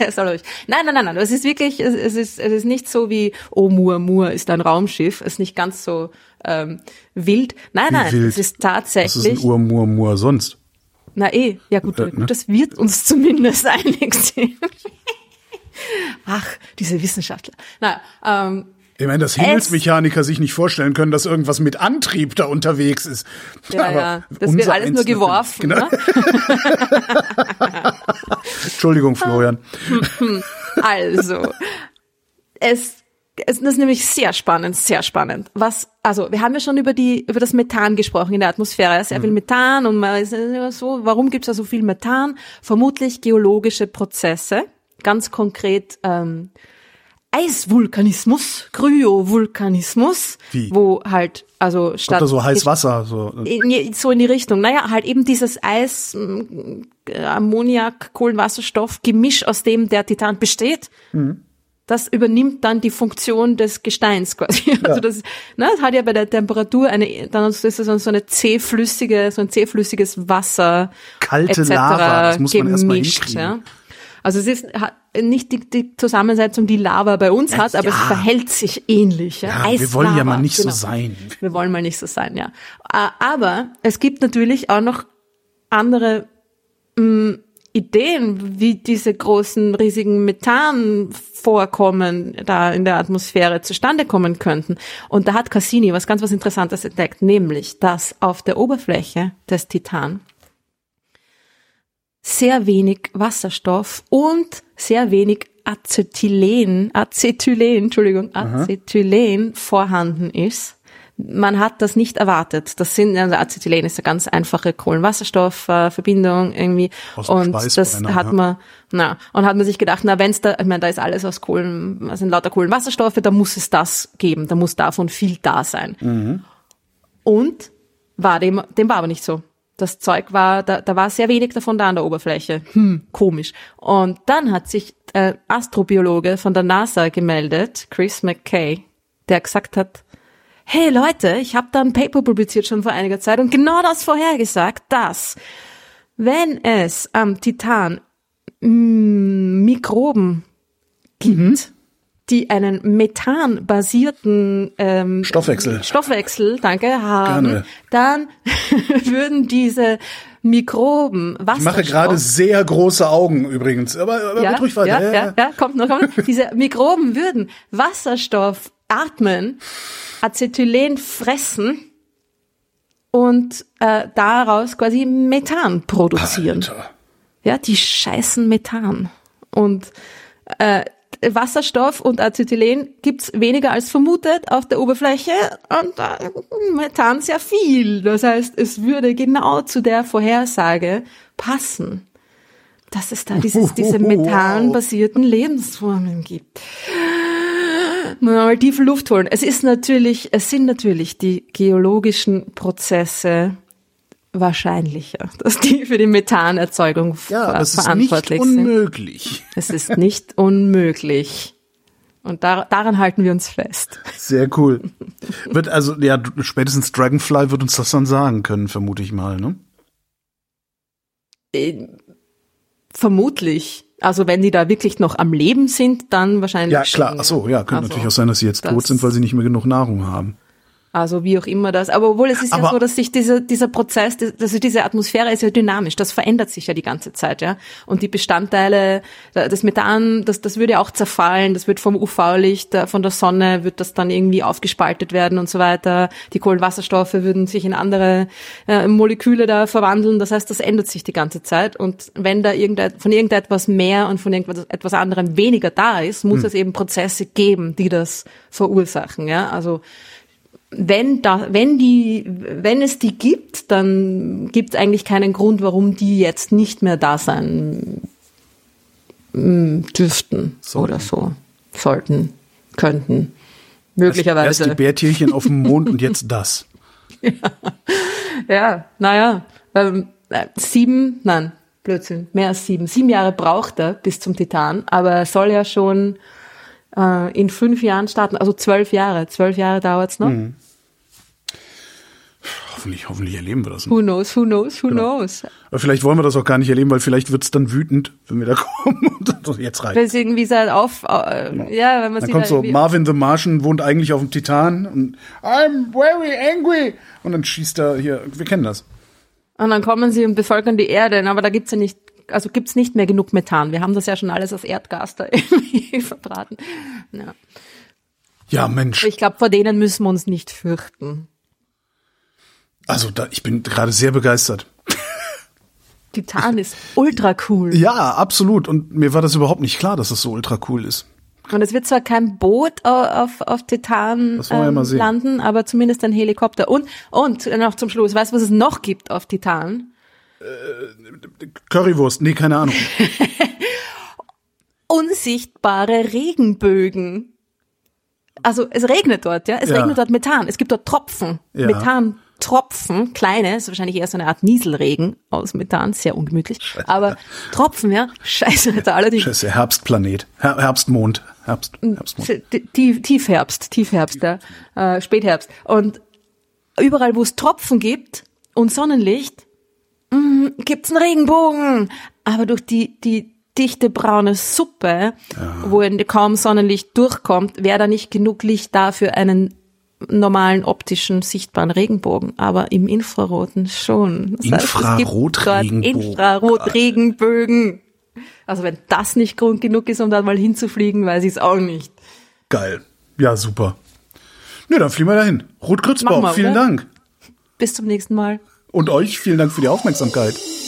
soll er ruhig. Nein, nein, nein, nein. Es ist wirklich, es, es ist, es ist nicht so wie, oh, Muamua ist ein Raumschiff. Es ist nicht ganz so ähm, wild. Nein, wie nein, wild? Es ist tatsächlich. Was ist ein Muamua sonst? Na eh, ja gut, äh, gut ne? Das wird uns zumindest einig sein. Ach, diese Wissenschaftler. Na, ähm, ich meine, dass Himmelsmechaniker sich nicht vorstellen können, dass irgendwas mit Antrieb da unterwegs ist. Ja, aber ja. Das wird alles nur geworfen. Genau. Ne? Entschuldigung, Florian. Also, es, es ist nämlich sehr spannend, sehr spannend. Was, also, wir haben ja schon über die, über das Methan gesprochen in der Atmosphäre. Sehr viel Methan und man ist immer so, warum gibt's da so viel Methan? Vermutlich geologische Prozesse. Ganz konkret, ähm, Eisvulkanismus, Kryovulkanismus, wie? Wo halt, also statt... Kommt da so heiß Wasser? So in, so in die Richtung. Naja, halt eben dieses Eis, äh, Ammoniak, Kohlenwasserstoff, Gemisch, aus dem der Titan besteht, mhm. Das übernimmt dann die Funktion des Gesteins quasi. Ja. Also das, ne, das hat ja bei der Temperatur eine, dann ist das so eine zähflüssige, so ein zähflüssiges Wasser, kalte et cetera, Lava, das muss man erstmal hinkriegen. Ja. Also es ist nicht die, die Zusammensetzung, die Lava bei uns hat, aber ja. Es verhält sich ähnlich. Ja, ja, wir wollen ja mal nicht genau. so sein. Wir wollen mal nicht so sein, ja. Aber es gibt natürlich auch noch andere mh, Ideen, wie diese großen, riesigen Methanvorkommen da in der Atmosphäre zustande kommen könnten. Und da hat Cassini was ganz was Interessantes entdeckt, nämlich, dass auf der Oberfläche des Titan sehr wenig Wasserstoff und sehr wenig Acetylen, Acetylen, Entschuldigung, Acetylen Aha. vorhanden ist. Man hat das nicht erwartet. Das sind, also Acetylen ist eine ganz einfache Kohlenwasserstoffverbindung irgendwie. Aus dem und das hat man, na, und hat man sich gedacht, na, wenn's da, ich meine, da ist alles aus Kohlen, also lauter Kohlenwasserstoffe, da muss es das geben, da muss davon viel da sein. Mhm. Und war dem, dem war aber nicht so. Das Zeug war, da, da war sehr wenig davon da an der Oberfläche. Hm, komisch. Und dann hat sich ein Astrobiologe von der NASA gemeldet, Chris McKay, der gesagt hat, hey Leute, ich habe da ein Paper publiziert schon vor einiger Zeit und genau das vorhergesagt, dass wenn es am Titan Mikroben gibt, mhm. die einen methanbasierten ähm, Stoffwechsel, Stoffwechsel, danke, haben, Gerne. Dann würden diese Mikroben, Wasserstoff... Ich mache gerade sehr große Augen übrigens, aber, aber ja, ruhig weiter. Ja, ja, ja, kommt noch, kommt noch. Diese Mikroben würden Wasserstoff atmen, Acetylen fressen und äh, daraus quasi Methan produzieren. Alter. Ja, die scheißen Methan. Und äh, Wasserstoff und Acetylen gibt's weniger als vermutet auf der Oberfläche und äh, Methan sehr viel. Das heißt, es würde genau zu der Vorhersage passen, dass es da dieses, diese methanbasierten Lebensformen gibt. Mal tief Luft holen. Es ist natürlich, es sind natürlich die geologischen Prozesse wahrscheinlicher, dass die für die Methanerzeugung ja, das verantwortlich sind. Ja, das ist nicht unmöglich. Es ist nicht unmöglich. Und da, daran halten wir uns fest. Sehr cool. Wird also, ja, spätestens Dragonfly wird uns das dann sagen können, vermute ich mal, ne? Äh, vermutlich. Also wenn die da wirklich noch am Leben sind, dann wahrscheinlich. Ja, klar. Ach so, ja, könnte also, natürlich auch sein, dass sie jetzt tot sind, weil sie nicht mehr genug Nahrung haben. Also wie auch immer das. Aber obwohl es ist aber ja so, dass sich dieser, dieser Prozess, also diese Atmosphäre ist ja dynamisch, das verändert sich ja die ganze Zeit, ja. Und die Bestandteile, das Methan, das, das würde ja auch zerfallen, das wird vom U V-Licht, von der Sonne wird das dann irgendwie aufgespaltet werden und so weiter. Die Kohlenwasserstoffe würden sich in andere äh, Moleküle da verwandeln. Das heißt, das ändert sich die ganze Zeit. Und wenn da irgendet, von irgendetwas mehr und von irgendetwas anderem weniger da ist, muss hm. es eben Prozesse geben, die das verursachen, ja. Also, wenn da, wenn die, wenn es die gibt, dann gibt es eigentlich keinen Grund, warum die jetzt nicht mehr da sein dürften sollten. oder so. Sollten, könnten. Möglicherweise. Erst, erst die Bärtierchen auf dem Mond und jetzt das. Ja, ja, naja. Ähm, sieben, nein, Blödsinn, mehr als sieben. Sieben Jahre braucht er bis zum Titan, aber er soll ja schon in fünf Jahren starten, also zwölf Jahre. Zwölf Jahre dauert's noch. Mhm. Hoffentlich, hoffentlich erleben wir das. Ne? Who knows, who knows, who genau. knows. Aber vielleicht wollen wir das auch gar nicht erleben, weil vielleicht wird's dann wütend, wenn wir da kommen und jetzt rein. Wenn es irgendwie so auf, äh, genau. ja, wenn man dann kommt da so, Marvin the Martian wohnt eigentlich auf dem Titan und I'm very angry und dann schießt er hier, wir kennen das. Und dann kommen sie und bevölkern die Erde, aber da gibt's ja nicht Also gibt's nicht mehr genug Methan. Wir haben das ja schon alles aus Erdgas da irgendwie verbraten. Ja, ja Mensch. Ich glaube, vor denen müssen wir uns nicht fürchten. Also da, ich bin gerade sehr begeistert. Titan ist ultra cool. Ja, absolut. Und mir war das überhaupt nicht klar, dass das so ultra cool ist. Und es wird zwar kein Boot auf, auf Titan ähm, ja landen, aber zumindest ein Helikopter. Und, und noch zum Schluss, weißt du, was es noch gibt auf Titan? Currywurst, nee, keine Ahnung. Unsichtbare Regenbögen. Also es regnet dort, ja, es ja. regnet dort Methan. Es gibt dort Tropfen, ja. Methantropfen, kleine, ist wahrscheinlich eher so eine Art Nieselregen aus Methan, sehr ungemütlich. Scheiße. Aber Tropfen, ja, scheiße, ja, allerdings. Scheiße, Herbstplanet, Her- Herbstmond, Herbst, Herbstmond. Tief, Tiefherbst, Tiefherbst, Tief. ja, äh, Spätherbst. Und überall, wo es Tropfen gibt und Sonnenlicht, gibt's einen Regenbogen, aber durch die die dichte braune Suppe, ja. wo kaum Sonnenlicht durchkommt, wäre da nicht genug Licht da für einen normalen optischen sichtbaren Regenbogen, aber im Infraroten schon. Das Infrarot-Regenbogen. Infrarot-Regenbögen. Also wenn das nicht Grund genug ist, um da mal hinzufliegen, weiß ich es auch nicht. Geil, ja super. Nö, dann fliegen wir dahin. Ruth Grützbauch, vielen Dank. Bis zum nächsten Mal. Und euch vielen Dank für die Aufmerksamkeit.